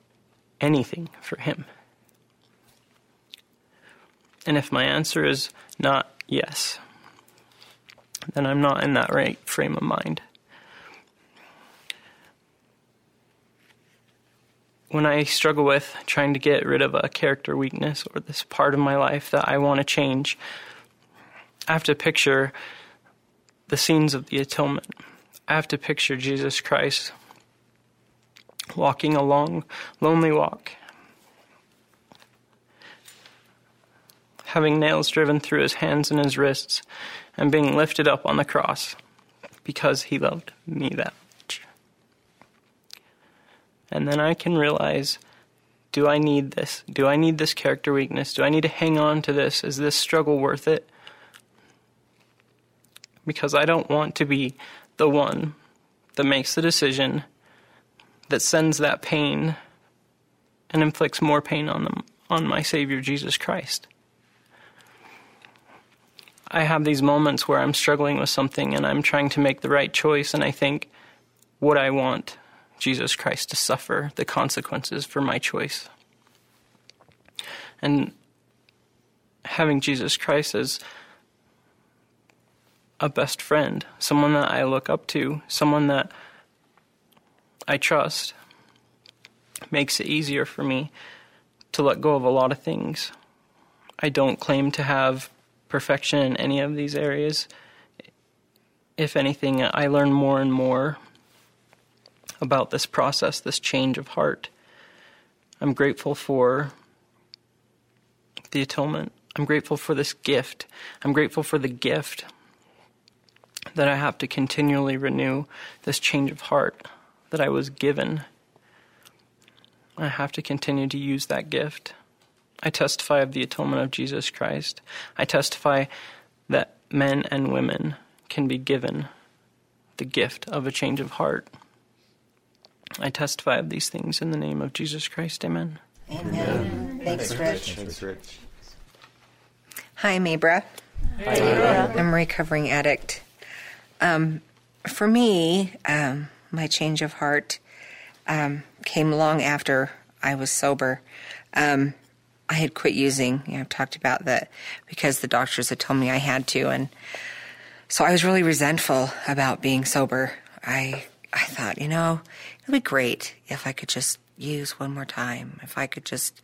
anything for Him? And if my answer is not yes, then I'm not in that right frame of mind. When I struggle with trying to get rid of a character weakness or this part of my life that I want to change, I have to picture the scenes of the atonement. I have to picture Jesus Christ walking a long, lonely walk, having nails driven through His hands and His wrists, and being lifted up on the cross because He loved me that much. And then I can realize, do I need this? Do I need this character weakness? Do I need to hang on to this? Is this struggle worth it? Because I don't want to be the one that makes the decision that sends that pain and inflicts more pain on them, on my Savior, Jesus Christ. I have these moments where I'm struggling with something and I'm trying to make the right choice, and I think, would I want Jesus Christ to suffer the consequences for my choice? And having Jesus Christ as a best friend, someone that I look up to, someone that I trust, makes it easier for me to let go of a lot of things. I don't claim to have perfection in any of these areas. If anything, I learn more and more about this process, this change of heart. I'm grateful for the atonement. I'm grateful for this gift. I'm grateful for the gift that I have to continually renew this change of heart, that I was given. I have to continue to use that gift. I testify of the atonement of Jesus Christ. I testify that men and women can be given the gift of a change of heart. I testify of these things in the name of Jesus Christ. Amen. Amen. Amen. Thanks, Rich. Thanks, Rich. Hi, Mabra. Hi, Mabra. I'm a recovering addict. Um, for me, um, my change of heart um, came long after I was sober. Um, I had quit using. You know, I've talked about that because the doctors had told me I had to, and so I was really resentful about being sober. I I thought, you know, it would be great if I could just use one more time, if I could just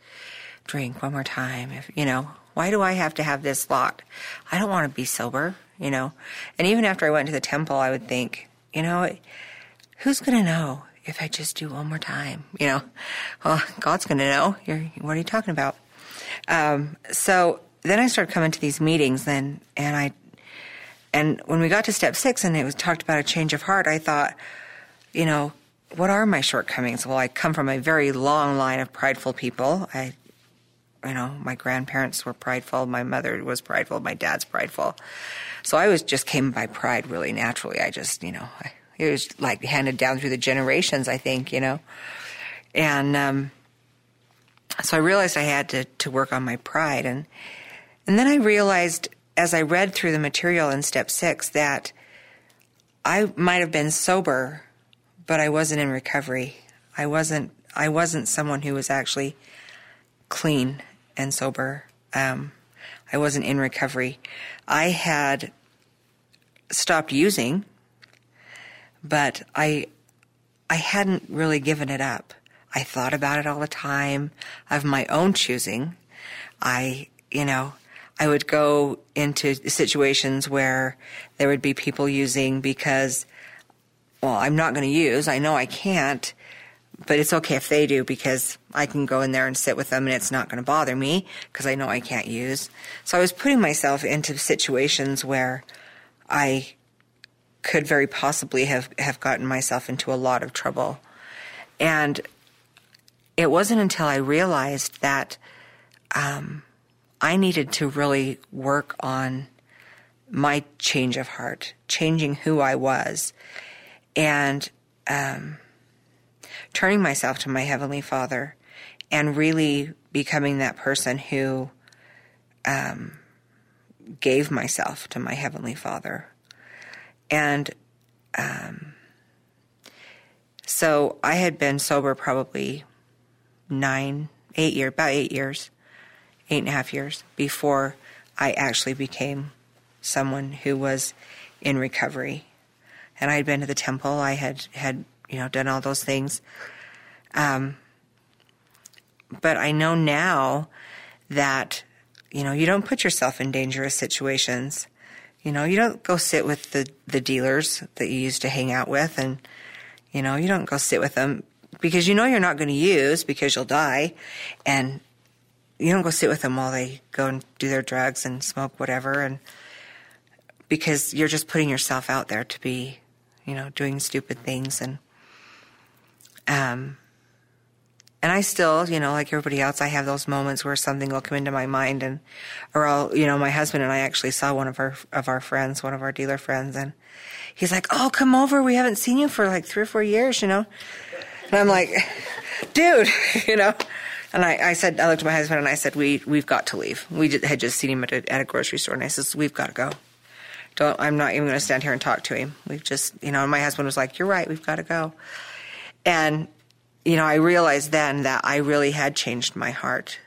drink one more time, if, you know, why do I have to have this locked? I don't want to be sober, you know. And even after I went to the temple, I would think, you know, who's going to know if I just do one more time? You know, well, God's going to know. You're, what are you talking about? Um, so then I started coming to these meetings then, and I, and when we got to step six and it was talked about a change of heart, I thought, you know, what are my shortcomings? Well, I come from a very long line of prideful people. I, you know, my grandparents were prideful. My mother was prideful. My dad's prideful. So I was just came by pride really naturally. I just, you know, I, it was like handed down through the generations, I think, you know. And um, so I realized I had to, to work on my pride. And, and then I realized as I read through the material in step six that I might have been sober, but I wasn't in recovery. I wasn't, I wasn't someone who was actually clean and sober. Um, I wasn't in recovery. I had stopped using, but I, I hadn't really given it up. I thought about it all the time of my own choosing. I, you know, I would go into situations where there would be people using because, well, I'm not going to use. I know I can't, but it's okay if they do because I can go in there and sit with them and it's not going to bother me because I know I can't use. So I was putting myself into situations where I could very possibly have, have gotten myself into a lot of trouble. And it wasn't until I realized that um, I needed to really work on my change of heart, changing who I was, and um, turning myself to my Heavenly Father and really becoming that person who um, gave myself to my Heavenly Father. And um, so I had been sober probably nine, eight years, about eight years, eight and a half years before I actually became someone who was in recovery. And I had been to the temple. I had, had you know, done all those things. Um, but I know now that, you know, you don't put yourself in dangerous situations. You know, you don't go sit with the, the dealers that you used to hang out with. And, you know, you don't go sit with them because you know you're not going to use because you'll die. And you don't go sit with them while they go and do their drugs and smoke whatever. And because you're just putting yourself out there to be, you know, doing stupid things. And um, and I still, you know, like everybody else, I have those moments where something will come into my mind, and or I'll, you know, my husband and I actually saw one of our of our friends, one of our dealer friends, and he's like, "Oh, come over. We haven't seen you for like three or four years, you know." And I'm like, "Dude, you know." And I, I said, I looked at my husband and I said, "We we've got to leave. We did, had just seen him at a, at a grocery store, and I says we've got to go. Don't, I'm not even going to stand here and talk to him. We've just, you know," and my husband was like, "You're right, we've got to go." And, you know, I realized then that I really had changed my heart,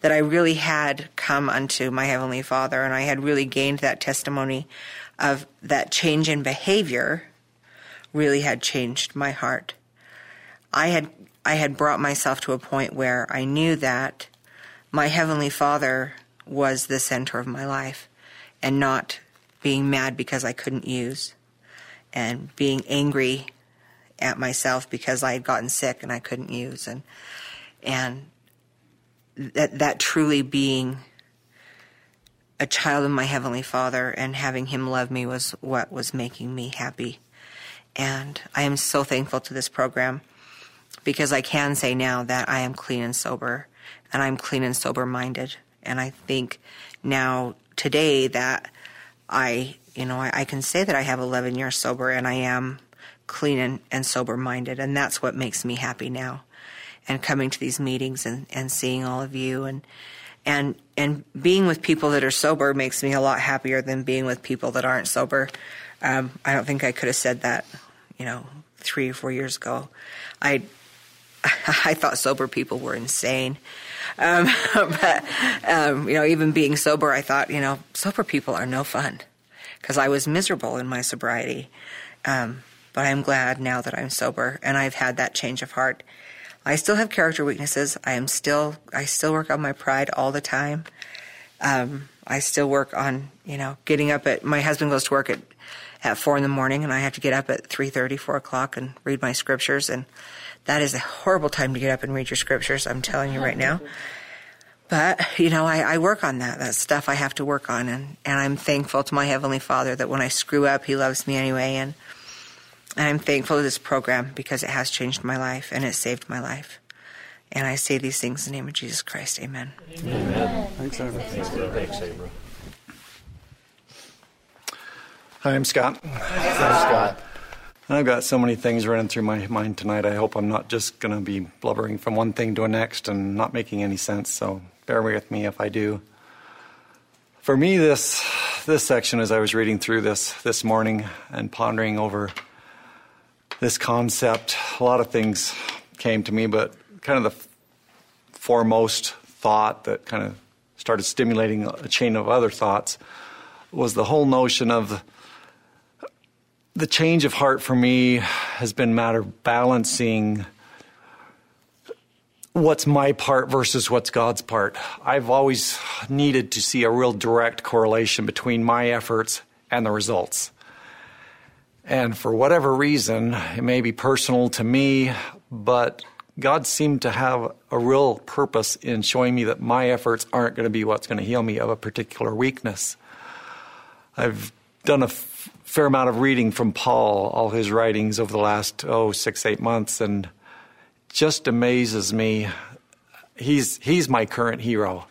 that I really had come unto my Heavenly Father, and I had really gained that testimony of that change in behavior really had changed my heart. I had, I had brought myself to a point where I knew that my Heavenly Father was the center of my life, and not being mad because I couldn't use, and being angry at myself because I had gotten sick and I couldn't use, and and that that truly being a child of my Heavenly Father and having Him love me was what was making me happy. And I am so thankful to this program, because I can say now that I am clean and sober, and I'm clean and sober-minded. And I think now today that I, you know, I, I can say that I have eleven years sober, and I am clean and, and sober-minded. And that's what makes me happy now. And coming to these meetings and, and seeing all of you, and and and being with people that are sober makes me a lot happier than being with people that aren't sober. Um, I don't think I could have said that, you know, three or four years ago. I I thought sober people were insane. Um, but, um, you know, even being sober, I thought, you know, sober people are no fun, because I was miserable in my sobriety. Um, but I'm glad now that I'm sober, and I've had that change of heart. I still have character weaknesses. I am still, I still work on my pride all the time. Um, I still work on, you know, getting up at, my husband goes to work at, at four in the morning, and I have to get up at three thirty, four o'clock and read my scriptures. And that is a horrible time to get up and read your scriptures. I'm telling you right now. But, you know, I, I work on that. That's stuff I have to work on. And, and I'm thankful to my Heavenly Father that when I screw up, He loves me anyway. And, And I'm thankful to this program, because it has changed my life, and it saved my life. And I say these things in the name of Jesus Christ. Amen. Amen. Amen. Thanks, Abra. Thanks, Abra. Hi, I'm Scott. Hi, Scott. Scott. I've got so many things running through my mind tonight. I hope I'm not just going to be blubbering from one thing to the next and not making any sense. So bear with me if I do. For me, this this section, as I was reading through this this morning and pondering over this concept, a lot of things came to me, but kind of the f- foremost thought that kind of started stimulating a chain of other thoughts was the whole notion of the, the change of heart. For me has been a matter of balancing what's my part versus what's God's part. I've always needed to see a real direct correlation between my efforts and the results. And for whatever reason, it may be personal to me, but God seemed to have a real purpose in showing me that my efforts aren't going to be what's going to heal me of a particular weakness. I've done a f- fair amount of reading from Paul, all his writings over the last, oh, six, eight months, and it just amazes me. He's, he's my current hero.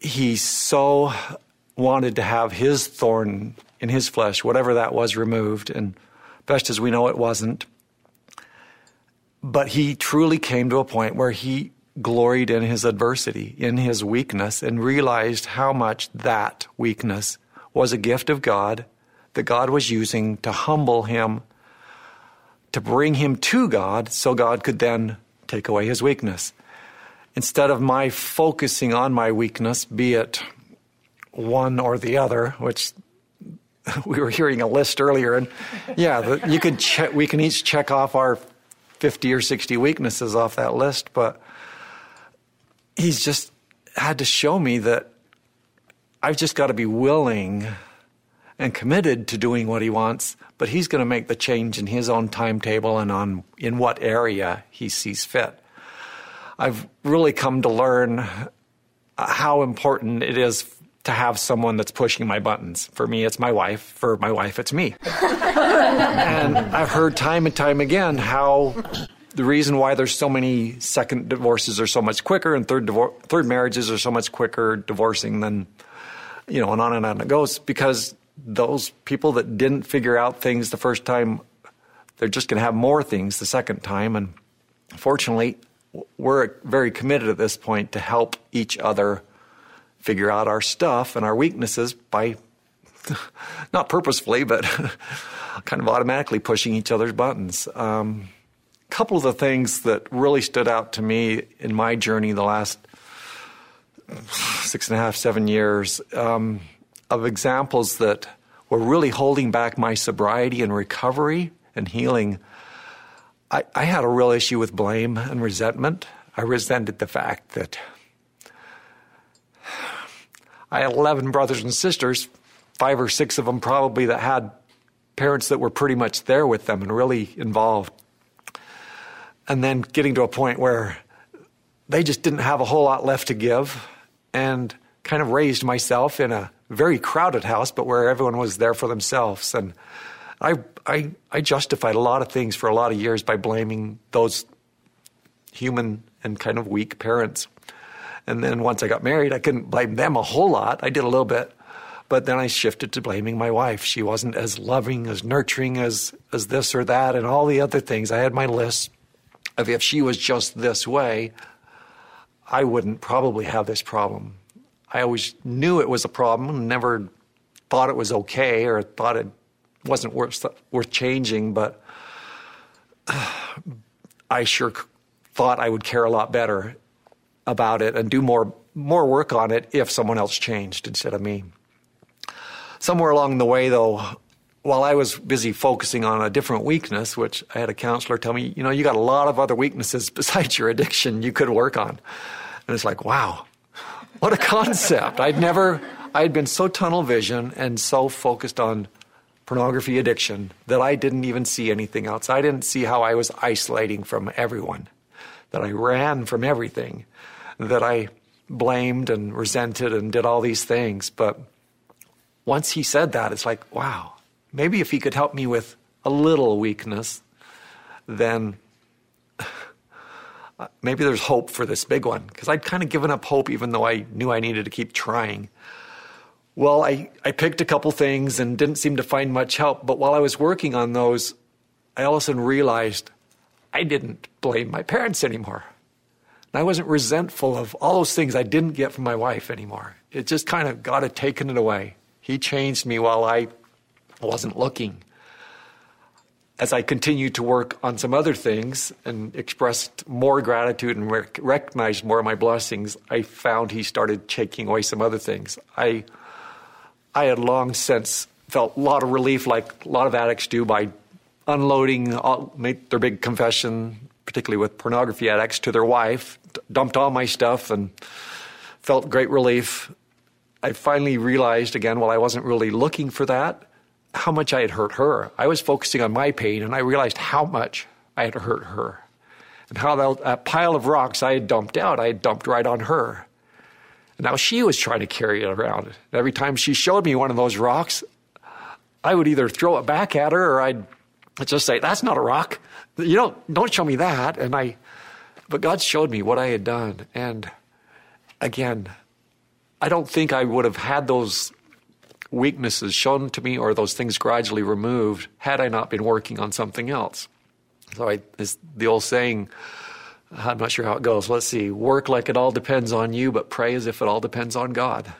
He so wanted to have his thorn in his flesh, whatever that was, removed, and best as we know, it wasn't. But he truly came to a point where he gloried in his adversity, in his weakness, and realized how much that weakness was a gift of God that God was using to humble him, to bring him to God, so God could then take away his weakness. Instead of my focusing on my weakness, be it one or the other, which we were hearing a list earlier, and yeah, the, you could che- we can each check off our fifty or sixty weaknesses off that list, but he's just had to show me that I've just got to be willing and committed to doing what he wants, but he's going to make the change in his own timetable and on in what area he sees fit. I've really come to learn how important it is to have someone that's pushing my buttons. For me, it's my wife. For my wife, it's me. And I've heard time and time again how the reason why there's so many second divorces are so much quicker, and third divor- third marriages are so much quicker divorcing than, you know, and on and on it goes, because those people that didn't figure out things the first time, they're just going to have more things the second time. And fortunately, we're very committed at this point to help each other figure out our stuff and our weaknesses by, not purposefully, but kind of automatically pushing each other's buttons. Um, a couple of the things that really stood out to me in my journey the last six and a half, seven years um, of examples that were really holding back my sobriety and recovery and healing. I, I had a real issue with blame and resentment. I resented the fact that I had eleven brothers and sisters, five or six of them probably that had parents that were pretty much there with them and really involved. And then getting to a point where they just didn't have a whole lot left to give, and kind of raised myself in a very crowded house, but where everyone was there for themselves. And I I, I justified a lot of things for a lot of years by blaming those human and kind of weak parents. And then once I got married, I couldn't blame them a whole lot. I did a little bit. But then I shifted to blaming my wife. She wasn't as loving, as nurturing, as as this or that, and all the other things. I had my list of if she was just this way, I wouldn't probably have this problem. I always knew it was a problem, never thought it was okay or thought it wasn't worth worth changing, but I sure thought I would care a lot better about it and do more more work on it if someone else changed instead of me. Somewhere along the way, though, while I was busy focusing on a different weakness, which I had a counselor tell me, you know, you got a lot of other weaknesses besides your addiction you could work on. And it's like, wow, what a concept. I'd never, I'd been so tunnel vision and so focused on pornography addiction that I didn't even see anything else. I didn't see how I was isolating from everyone, that I ran from everything, that I blamed and resented and did all these things. But once he said that, it's like, wow, maybe if he could help me with a little weakness, then maybe there's hope for this big one. Because I'd kind of given up hope, even though I knew I needed to keep trying. Well, I, I picked a couple things and didn't seem to find much help. But while I was working on those, I all of a sudden realized I didn't blame my parents anymore. And I wasn't resentful of all those things I didn't get from my wife anymore. It just kind of, God had taken it away. He changed me while I wasn't looking. As I continued to work on some other things and expressed more gratitude and rec- recognized more of my blessings, I found he started taking away some other things. I I had long since felt a lot of relief, like a lot of addicts do, by unloading all, make their big confession, particularly with pornography addicts, to their wife, d- dumped all my stuff and felt great relief. I finally realized again, while I wasn't really looking for that, how much I had hurt her. I was focusing on my pain, and I realized how much I had hurt her and how that, that pile of rocks I had dumped out, I had dumped right on her. And now she was trying to carry it around. And every time she showed me one of those rocks, I would either throw it back at her or I'd just say, that's not a rock. You don't, don't show me that. And I, but God showed me what I had done. And again, I don't think I would have had those weaknesses shown to me or those things gradually removed had I not been working on something else. So I, it's the old saying, I'm not sure how it goes. Let's see, work like it all depends on you, but pray as if it all depends on God.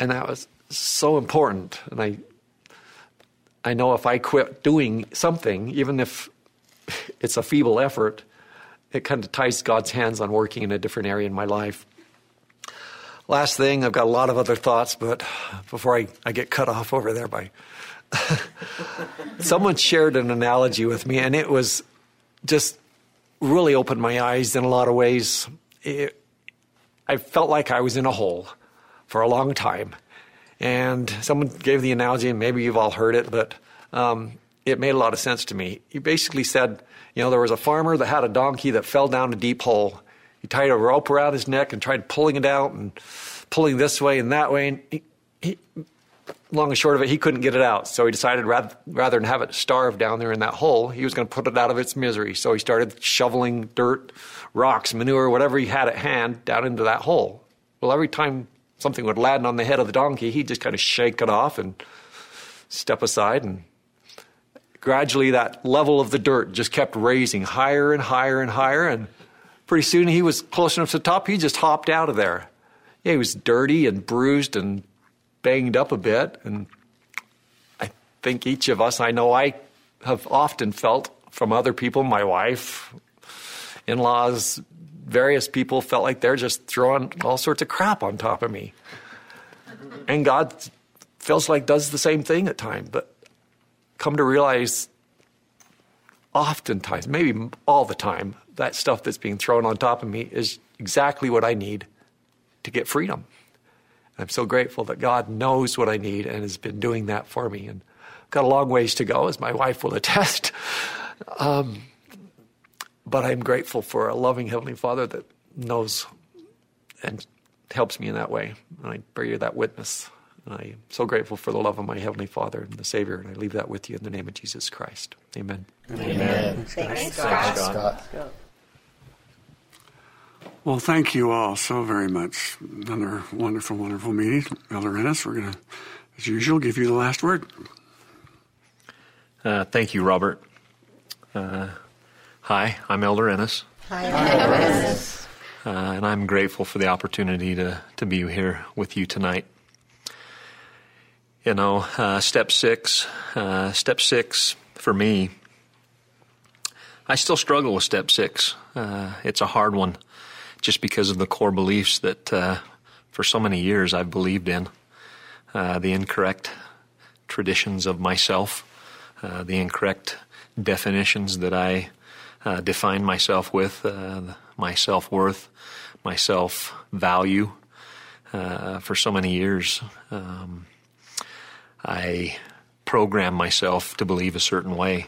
And that was so important. And I, I know if I quit doing something, even if it's a feeble effort, it kind of ties God's hands on working in a different area in my life. Last thing, I've got a lot of other thoughts, but before I, I get cut off over there by... Someone shared an analogy with me, and it was just really opened my eyes in a lot of ways. It, I felt like I was in a hole for a long time. And someone gave the analogy, and maybe you've all heard it, but um, it made a lot of sense to me. He basically said, you know, there was a farmer that had a donkey that fell down a deep hole. He tied a rope around his neck and tried pulling it out and pulling this way and that way. And he, he, long and short of it, he couldn't get it out. So he decided rather, rather than have it starve down there in that hole, he was going to put it out of its misery. So he started shoveling dirt, rocks, manure, whatever he had at hand down into that hole. Well, every time something would land on the head of the donkey, he'd just kind of shake it off and step aside. And gradually that level of the dirt just kept raising higher and higher and higher, and pretty soon he was close enough to the top, he just hopped out of there. Yeah, he was dirty and bruised and banged up a bit. And I think each of us, I know I have often felt from other people, my wife, in-laws, various people felt like they're just throwing all sorts of crap on top of me. And God feels like does the same thing at times. But come to realize oftentimes, maybe all the time, that stuff that's being thrown on top of me is exactly what I need to get freedom. And I'm so grateful that God knows what I need and has been doing that for me. And I've got a long ways to go, as my wife will attest. Um, but I'm grateful for a loving Heavenly Father that knows and helps me in that way. And I bear that witness. And I am so grateful for the love of my Heavenly Father and the Savior, and I leave that with you in the name of Jesus Christ. Amen. Amen. Amen. Thanks, Scott. Thanks, Scott. Well, thank you all so very much. Another wonderful, wonderful meeting. Elder Ennis, we're going to, as usual, give you the last word. Uh, thank you, Robert. Uh, hi, I'm Elder Ennis. Hi, Elder Ennis. Uh, and I'm grateful for the opportunity to, to be here with you tonight. You know, uh, step six, uh, step six for me, I still struggle with step six. Uh, it's a hard one just because of the core beliefs that uh, for so many years I've believed in, uh, the incorrect traditions of myself, uh, the incorrect definitions that I uh, define myself with, uh, my self-worth, my self-value. Uh, for so many years, um, I programmed myself to believe a certain way.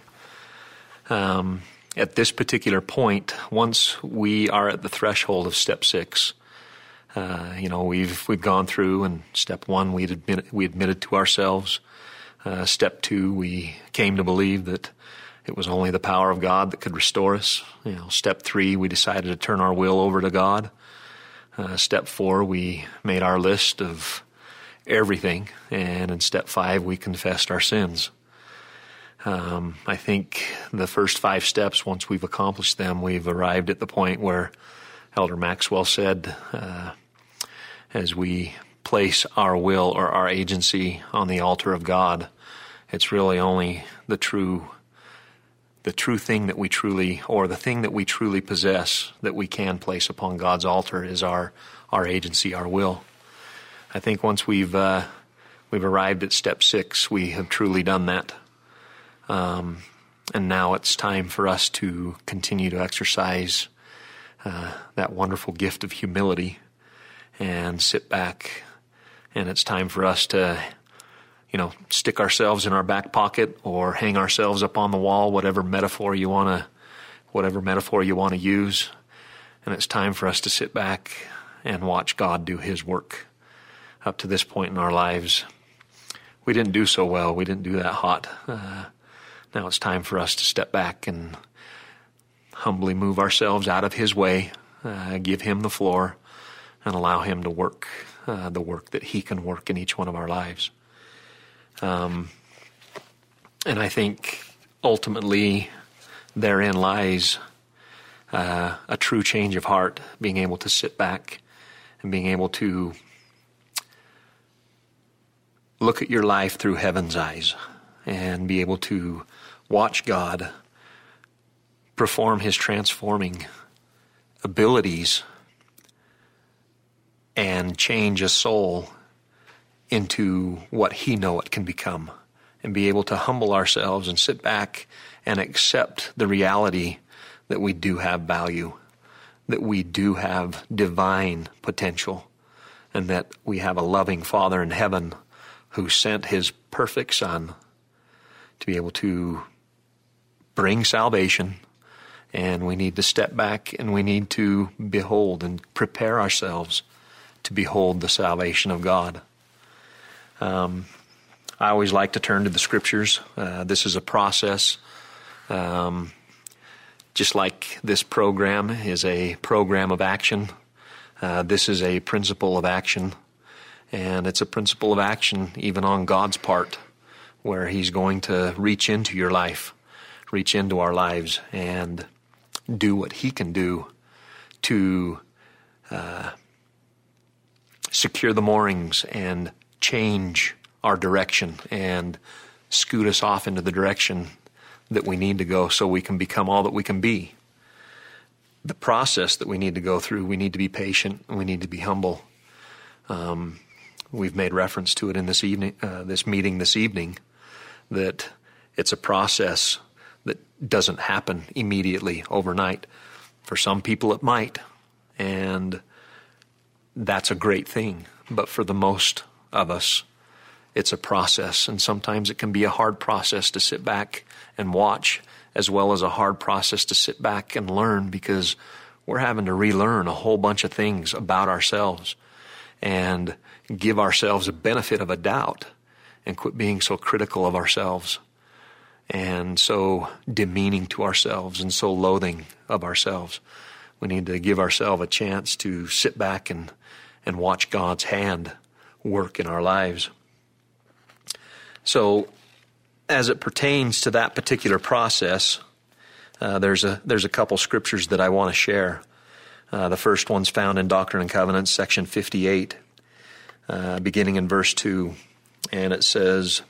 Um, at this particular point, once we are at the threshold of step six, uh, you know, we've we've gone through, and step one, we admitted, we admitted to ourselves. Uh, step two, we came to believe that it was only the power of God that could restore us. You know, step three, we decided to turn our will over to God. Uh, step four, we made our list of everything, and in step five, we confessed our sins. Um, I think the first five steps, once we've accomplished them, we've arrived at the point where Elder Maxwell said, uh, as we place our will or our agency on the altar of God, it's really only the true, the true thing that we truly, or the thing that we truly possess that we can place upon God's altar is our, our agency, our will. I think once we've uh, we've arrived at step six, we have truly done that. Um, and now it's time for us to continue to exercise uh, that wonderful gift of humility and sit back. And it's time for us to, you know, stick ourselves in our back pocket or hang ourselves up on the wall, whatever metaphor you want to, whatever metaphor you want to use. And it's time for us to sit back and watch God do His work. Up to this point in our lives, we didn't do so well. We didn't do that hot. Uh, now it's time for us to step back and humbly move ourselves out of His way, uh, give Him the floor, and allow Him to work uh, the work that He can work in each one of our lives. Um, and I think ultimately therein lies uh, a true change of heart, being able to sit back and being able to look at your life through heaven's eyes and be able to watch God perform His transforming abilities and change a soul into what He know it can become, and be able to humble ourselves and sit back and accept the reality that we do have value, that we do have divine potential, and that we have a loving Father in heaven who sent His perfect Son to be able to bring salvation. And we need to step back and we need to behold and prepare ourselves to behold the salvation of God. Um, I always like to turn to the Scriptures. Uh, this is a process. Um, just like this program is a program of action, uh, this is a principle of action. And it's a principle of action even on God's part, where He's going to reach into your life, reach into our lives, and do what He can do to uh, secure the moorings and change our direction and scoot us off into the direction that we need to go so we can become all that we can be. The process that we need to go through, we need to be patient, we need to be humble. Um, We've made reference to it in this evening, uh, this meeting this evening, that it's a process that doesn't happen immediately overnight. For some people it might, and that's a great thing. But for the most of us, it's a process, and sometimes it can be a hard process to sit back and watch, as well as a hard process to sit back and learn, because we're having to relearn a whole bunch of things about ourselves. and give ourselves a benefit of a doubt and quit being so critical of ourselves and so demeaning to ourselves and so loathing of ourselves. We need to give ourselves a chance to sit back and, and watch God's hand work in our lives. So as it pertains to that particular process, uh, there's a there's a couple scriptures that I want to share. Uh, the first one's found in Doctrine and Covenants, section fifty-eight, uh, beginning in verse two. And it says,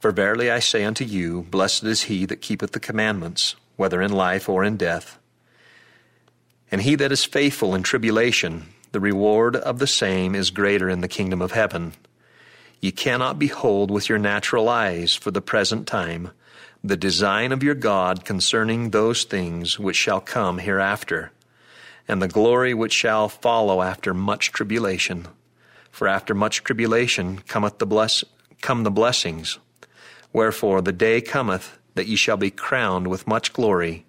"For verily I say unto you, blessed is he that keepeth the commandments, whether in life or in death. And he that is faithful in tribulation, the reward of the same is greater in the kingdom of heaven. Ye cannot behold with your natural eyes for the present time the design of your God concerning those things which shall come hereafter, and the glory which shall follow after much tribulation. For after much tribulation cometh the bless come the blessings. Wherefore the day cometh that ye shall be crowned with much glory.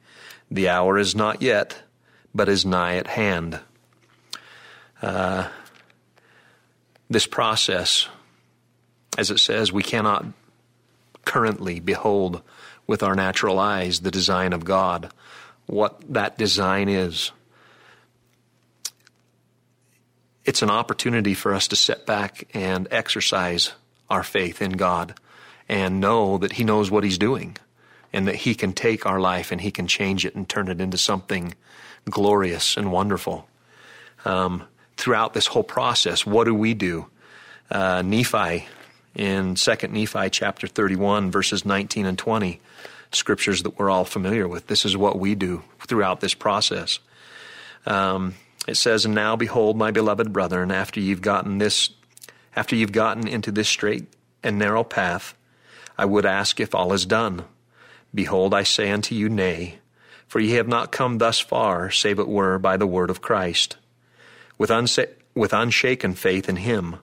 The hour is not yet, but is nigh at hand." Uh, this process, as it says, we cannot currently behold with our natural eyes the design of God, what that design is. It's an opportunity for us to sit back and exercise our faith in God and know that He knows what He's doing and that He can take our life and He can change it and turn it into something glorious and wonderful. Um, throughout this whole process, what do we do? Uh, Nephi, in Second Nephi chapter thirty-one, verses nineteen and twenty, scriptures that we're all familiar with. This is what we do throughout this process. Um, it says, "And now behold, my beloved brethren, after you've gotten this, after you've gotten into this straight and narrow path, I would ask if all is done. Behold, I say unto you, nay, for ye have not come thus far, save it were by the word of Christ, with unsa- with unshaken faith in Him,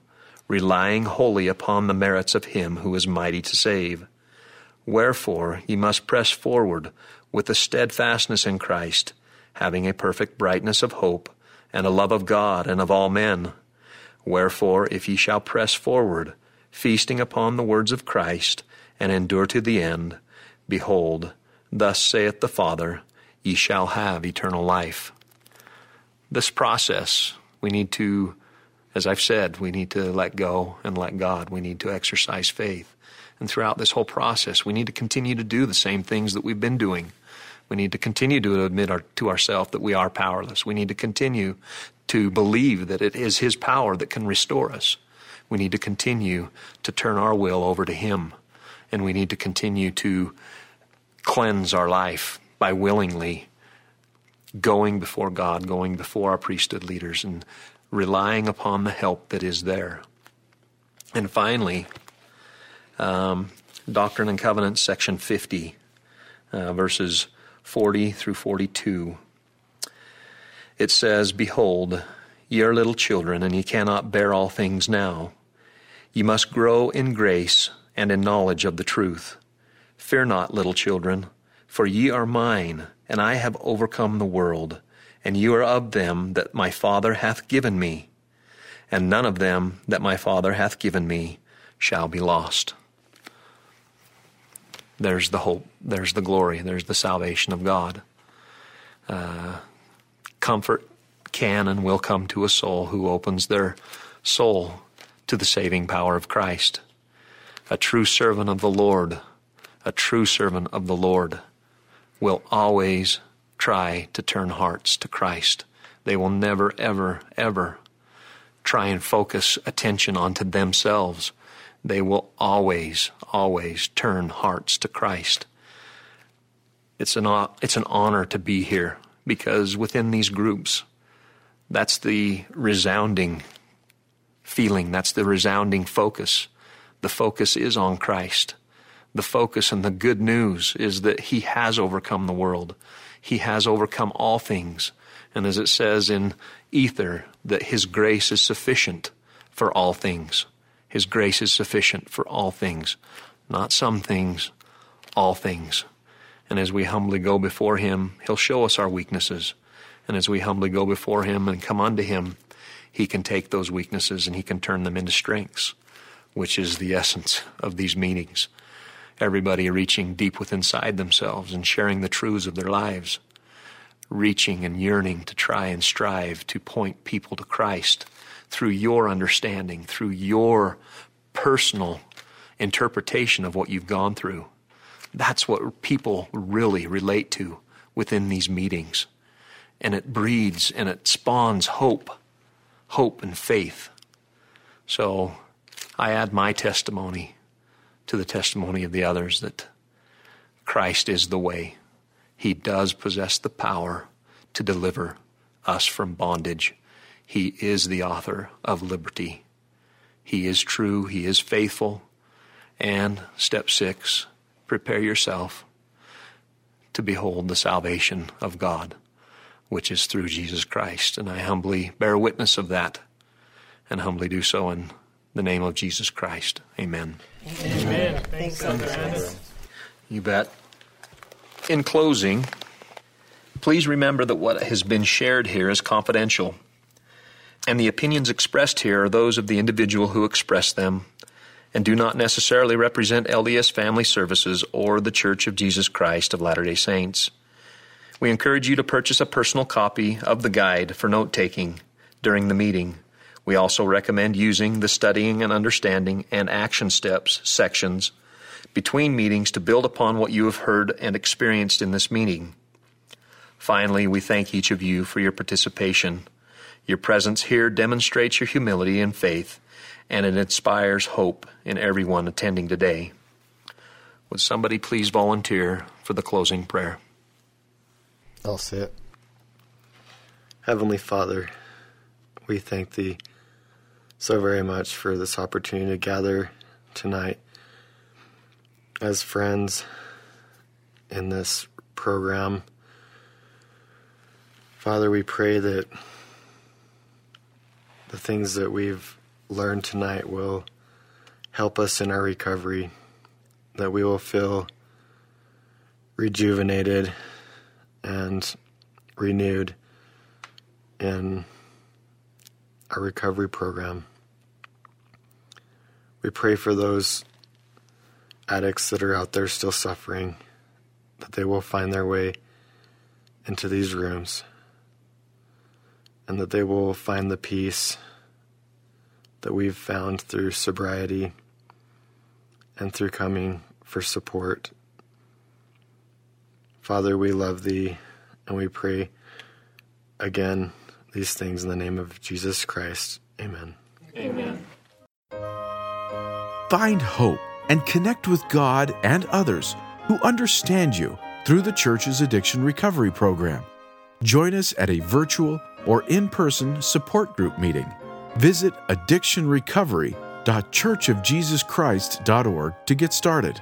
relying wholly upon the merits of Him who is mighty to save. Wherefore ye must press forward with a steadfastness in Christ, having a perfect brightness of hope, and a love of God and of all men. Wherefore, if ye shall press forward, feasting upon the words of Christ, and endure to the end, behold, thus saith the Father, ye shall have eternal life." This process, we need to, as I've said, we need to let go and let God. We need to exercise faith. And throughout this whole process, we need to continue to do the same things that we've been doing. We need to continue to admit our, to ourselves that we are powerless. We need to continue to believe that it is His power that can restore us. We need to continue to turn our will over to Him. And we need to continue to cleanse our life by willingly going before God, going before our priesthood leaders, and relying upon the help that is there. And finally, um, Doctrine and Covenants, section fifty, uh, verses forty through forty-two. It says, "Behold, ye are little children, and ye cannot bear all things now. Ye must grow in grace and in knowledge of the truth. Fear not, little children, for ye are mine, and I have overcome the world, and you are of them that my Father hath given me, and none of them that my Father hath given me shall be lost." There's the hope, there's the glory, there's the salvation of God. Uh, comfort can and will come to a soul who opens their soul to the saving power of Christ. A true servant of the Lord, a true servant of the Lord will always try to turn hearts to Christ. They will never, ever, ever try and focus attention onto themselves. They will always, always turn hearts to Christ. It's an it's an honor to be here, because within these groups, that's the resounding feeling. That's the resounding focus. The focus is on Christ. The focus and the good news is that He has overcome the world. He has overcome all things. And as it says in Ether, that His grace is sufficient for all things. His grace is sufficient for all things. Not some things, all things. And as we humbly go before Him, He'll show us our weaknesses. And as we humbly go before Him and come unto Him, He can take those weaknesses and he can turn them into strengths, which is the essence of these meetings. Everybody reaching deep within inside themselves and sharing the truths of their lives, reaching and yearning to try and strive to point people to Christ through your understanding, through your personal interpretation of what you've gone through. That's what people really relate to within these meetings. And it breeds and it spawns hope, hope and faith. So I add my testimony to the testimony of the others that Christ is the way. He does possess the power to deliver us from bondage. He is the author of liberty. He is true. He is faithful. And step six, prepare yourself to behold the salvation of God, which is through Jesus Christ. And I humbly bear witness of that and humbly do so in the name of Jesus Christ. Amen. Amen. Amen. Thanks, Elder Ennis. You bet. In closing, please remember that what has been shared here is confidential, and the opinions expressed here are those of the individual who expressed them and do not necessarily represent L D S Family Services or the Church of Jesus Christ of Latter-day Saints. We encourage you to purchase a personal copy of the guide for note-taking during the meeting. We also recommend using the Studying and Understanding and Action Steps sections between meetings to build upon what you have heard and experienced in this meeting. Finally, we thank each of you for your participation. Your presence here demonstrates your humility and faith, and it inspires hope in everyone attending today. Would somebody please volunteer for the closing prayer? I'll say it. Heavenly Father, we thank Thee so very much for this opportunity to gather tonight as friends in this program. Father, we pray that the things that we've learned tonight will help us in our recovery, that we will feel rejuvenated and renewed in our recovery program. We pray for those addicts that are out there still suffering, that they will find their way into these rooms and that they will find the peace that we've found through sobriety and through coming for support. Father, we love Thee, and we pray again these things in the name of Jesus Christ. Amen. Amen. Find hope and connect with God and others who understand you through the Church's Addiction Recovery Program. Join us at a virtual or in-person support group meeting. Visit addiction recovery dot church of jesus christ dot org to get started.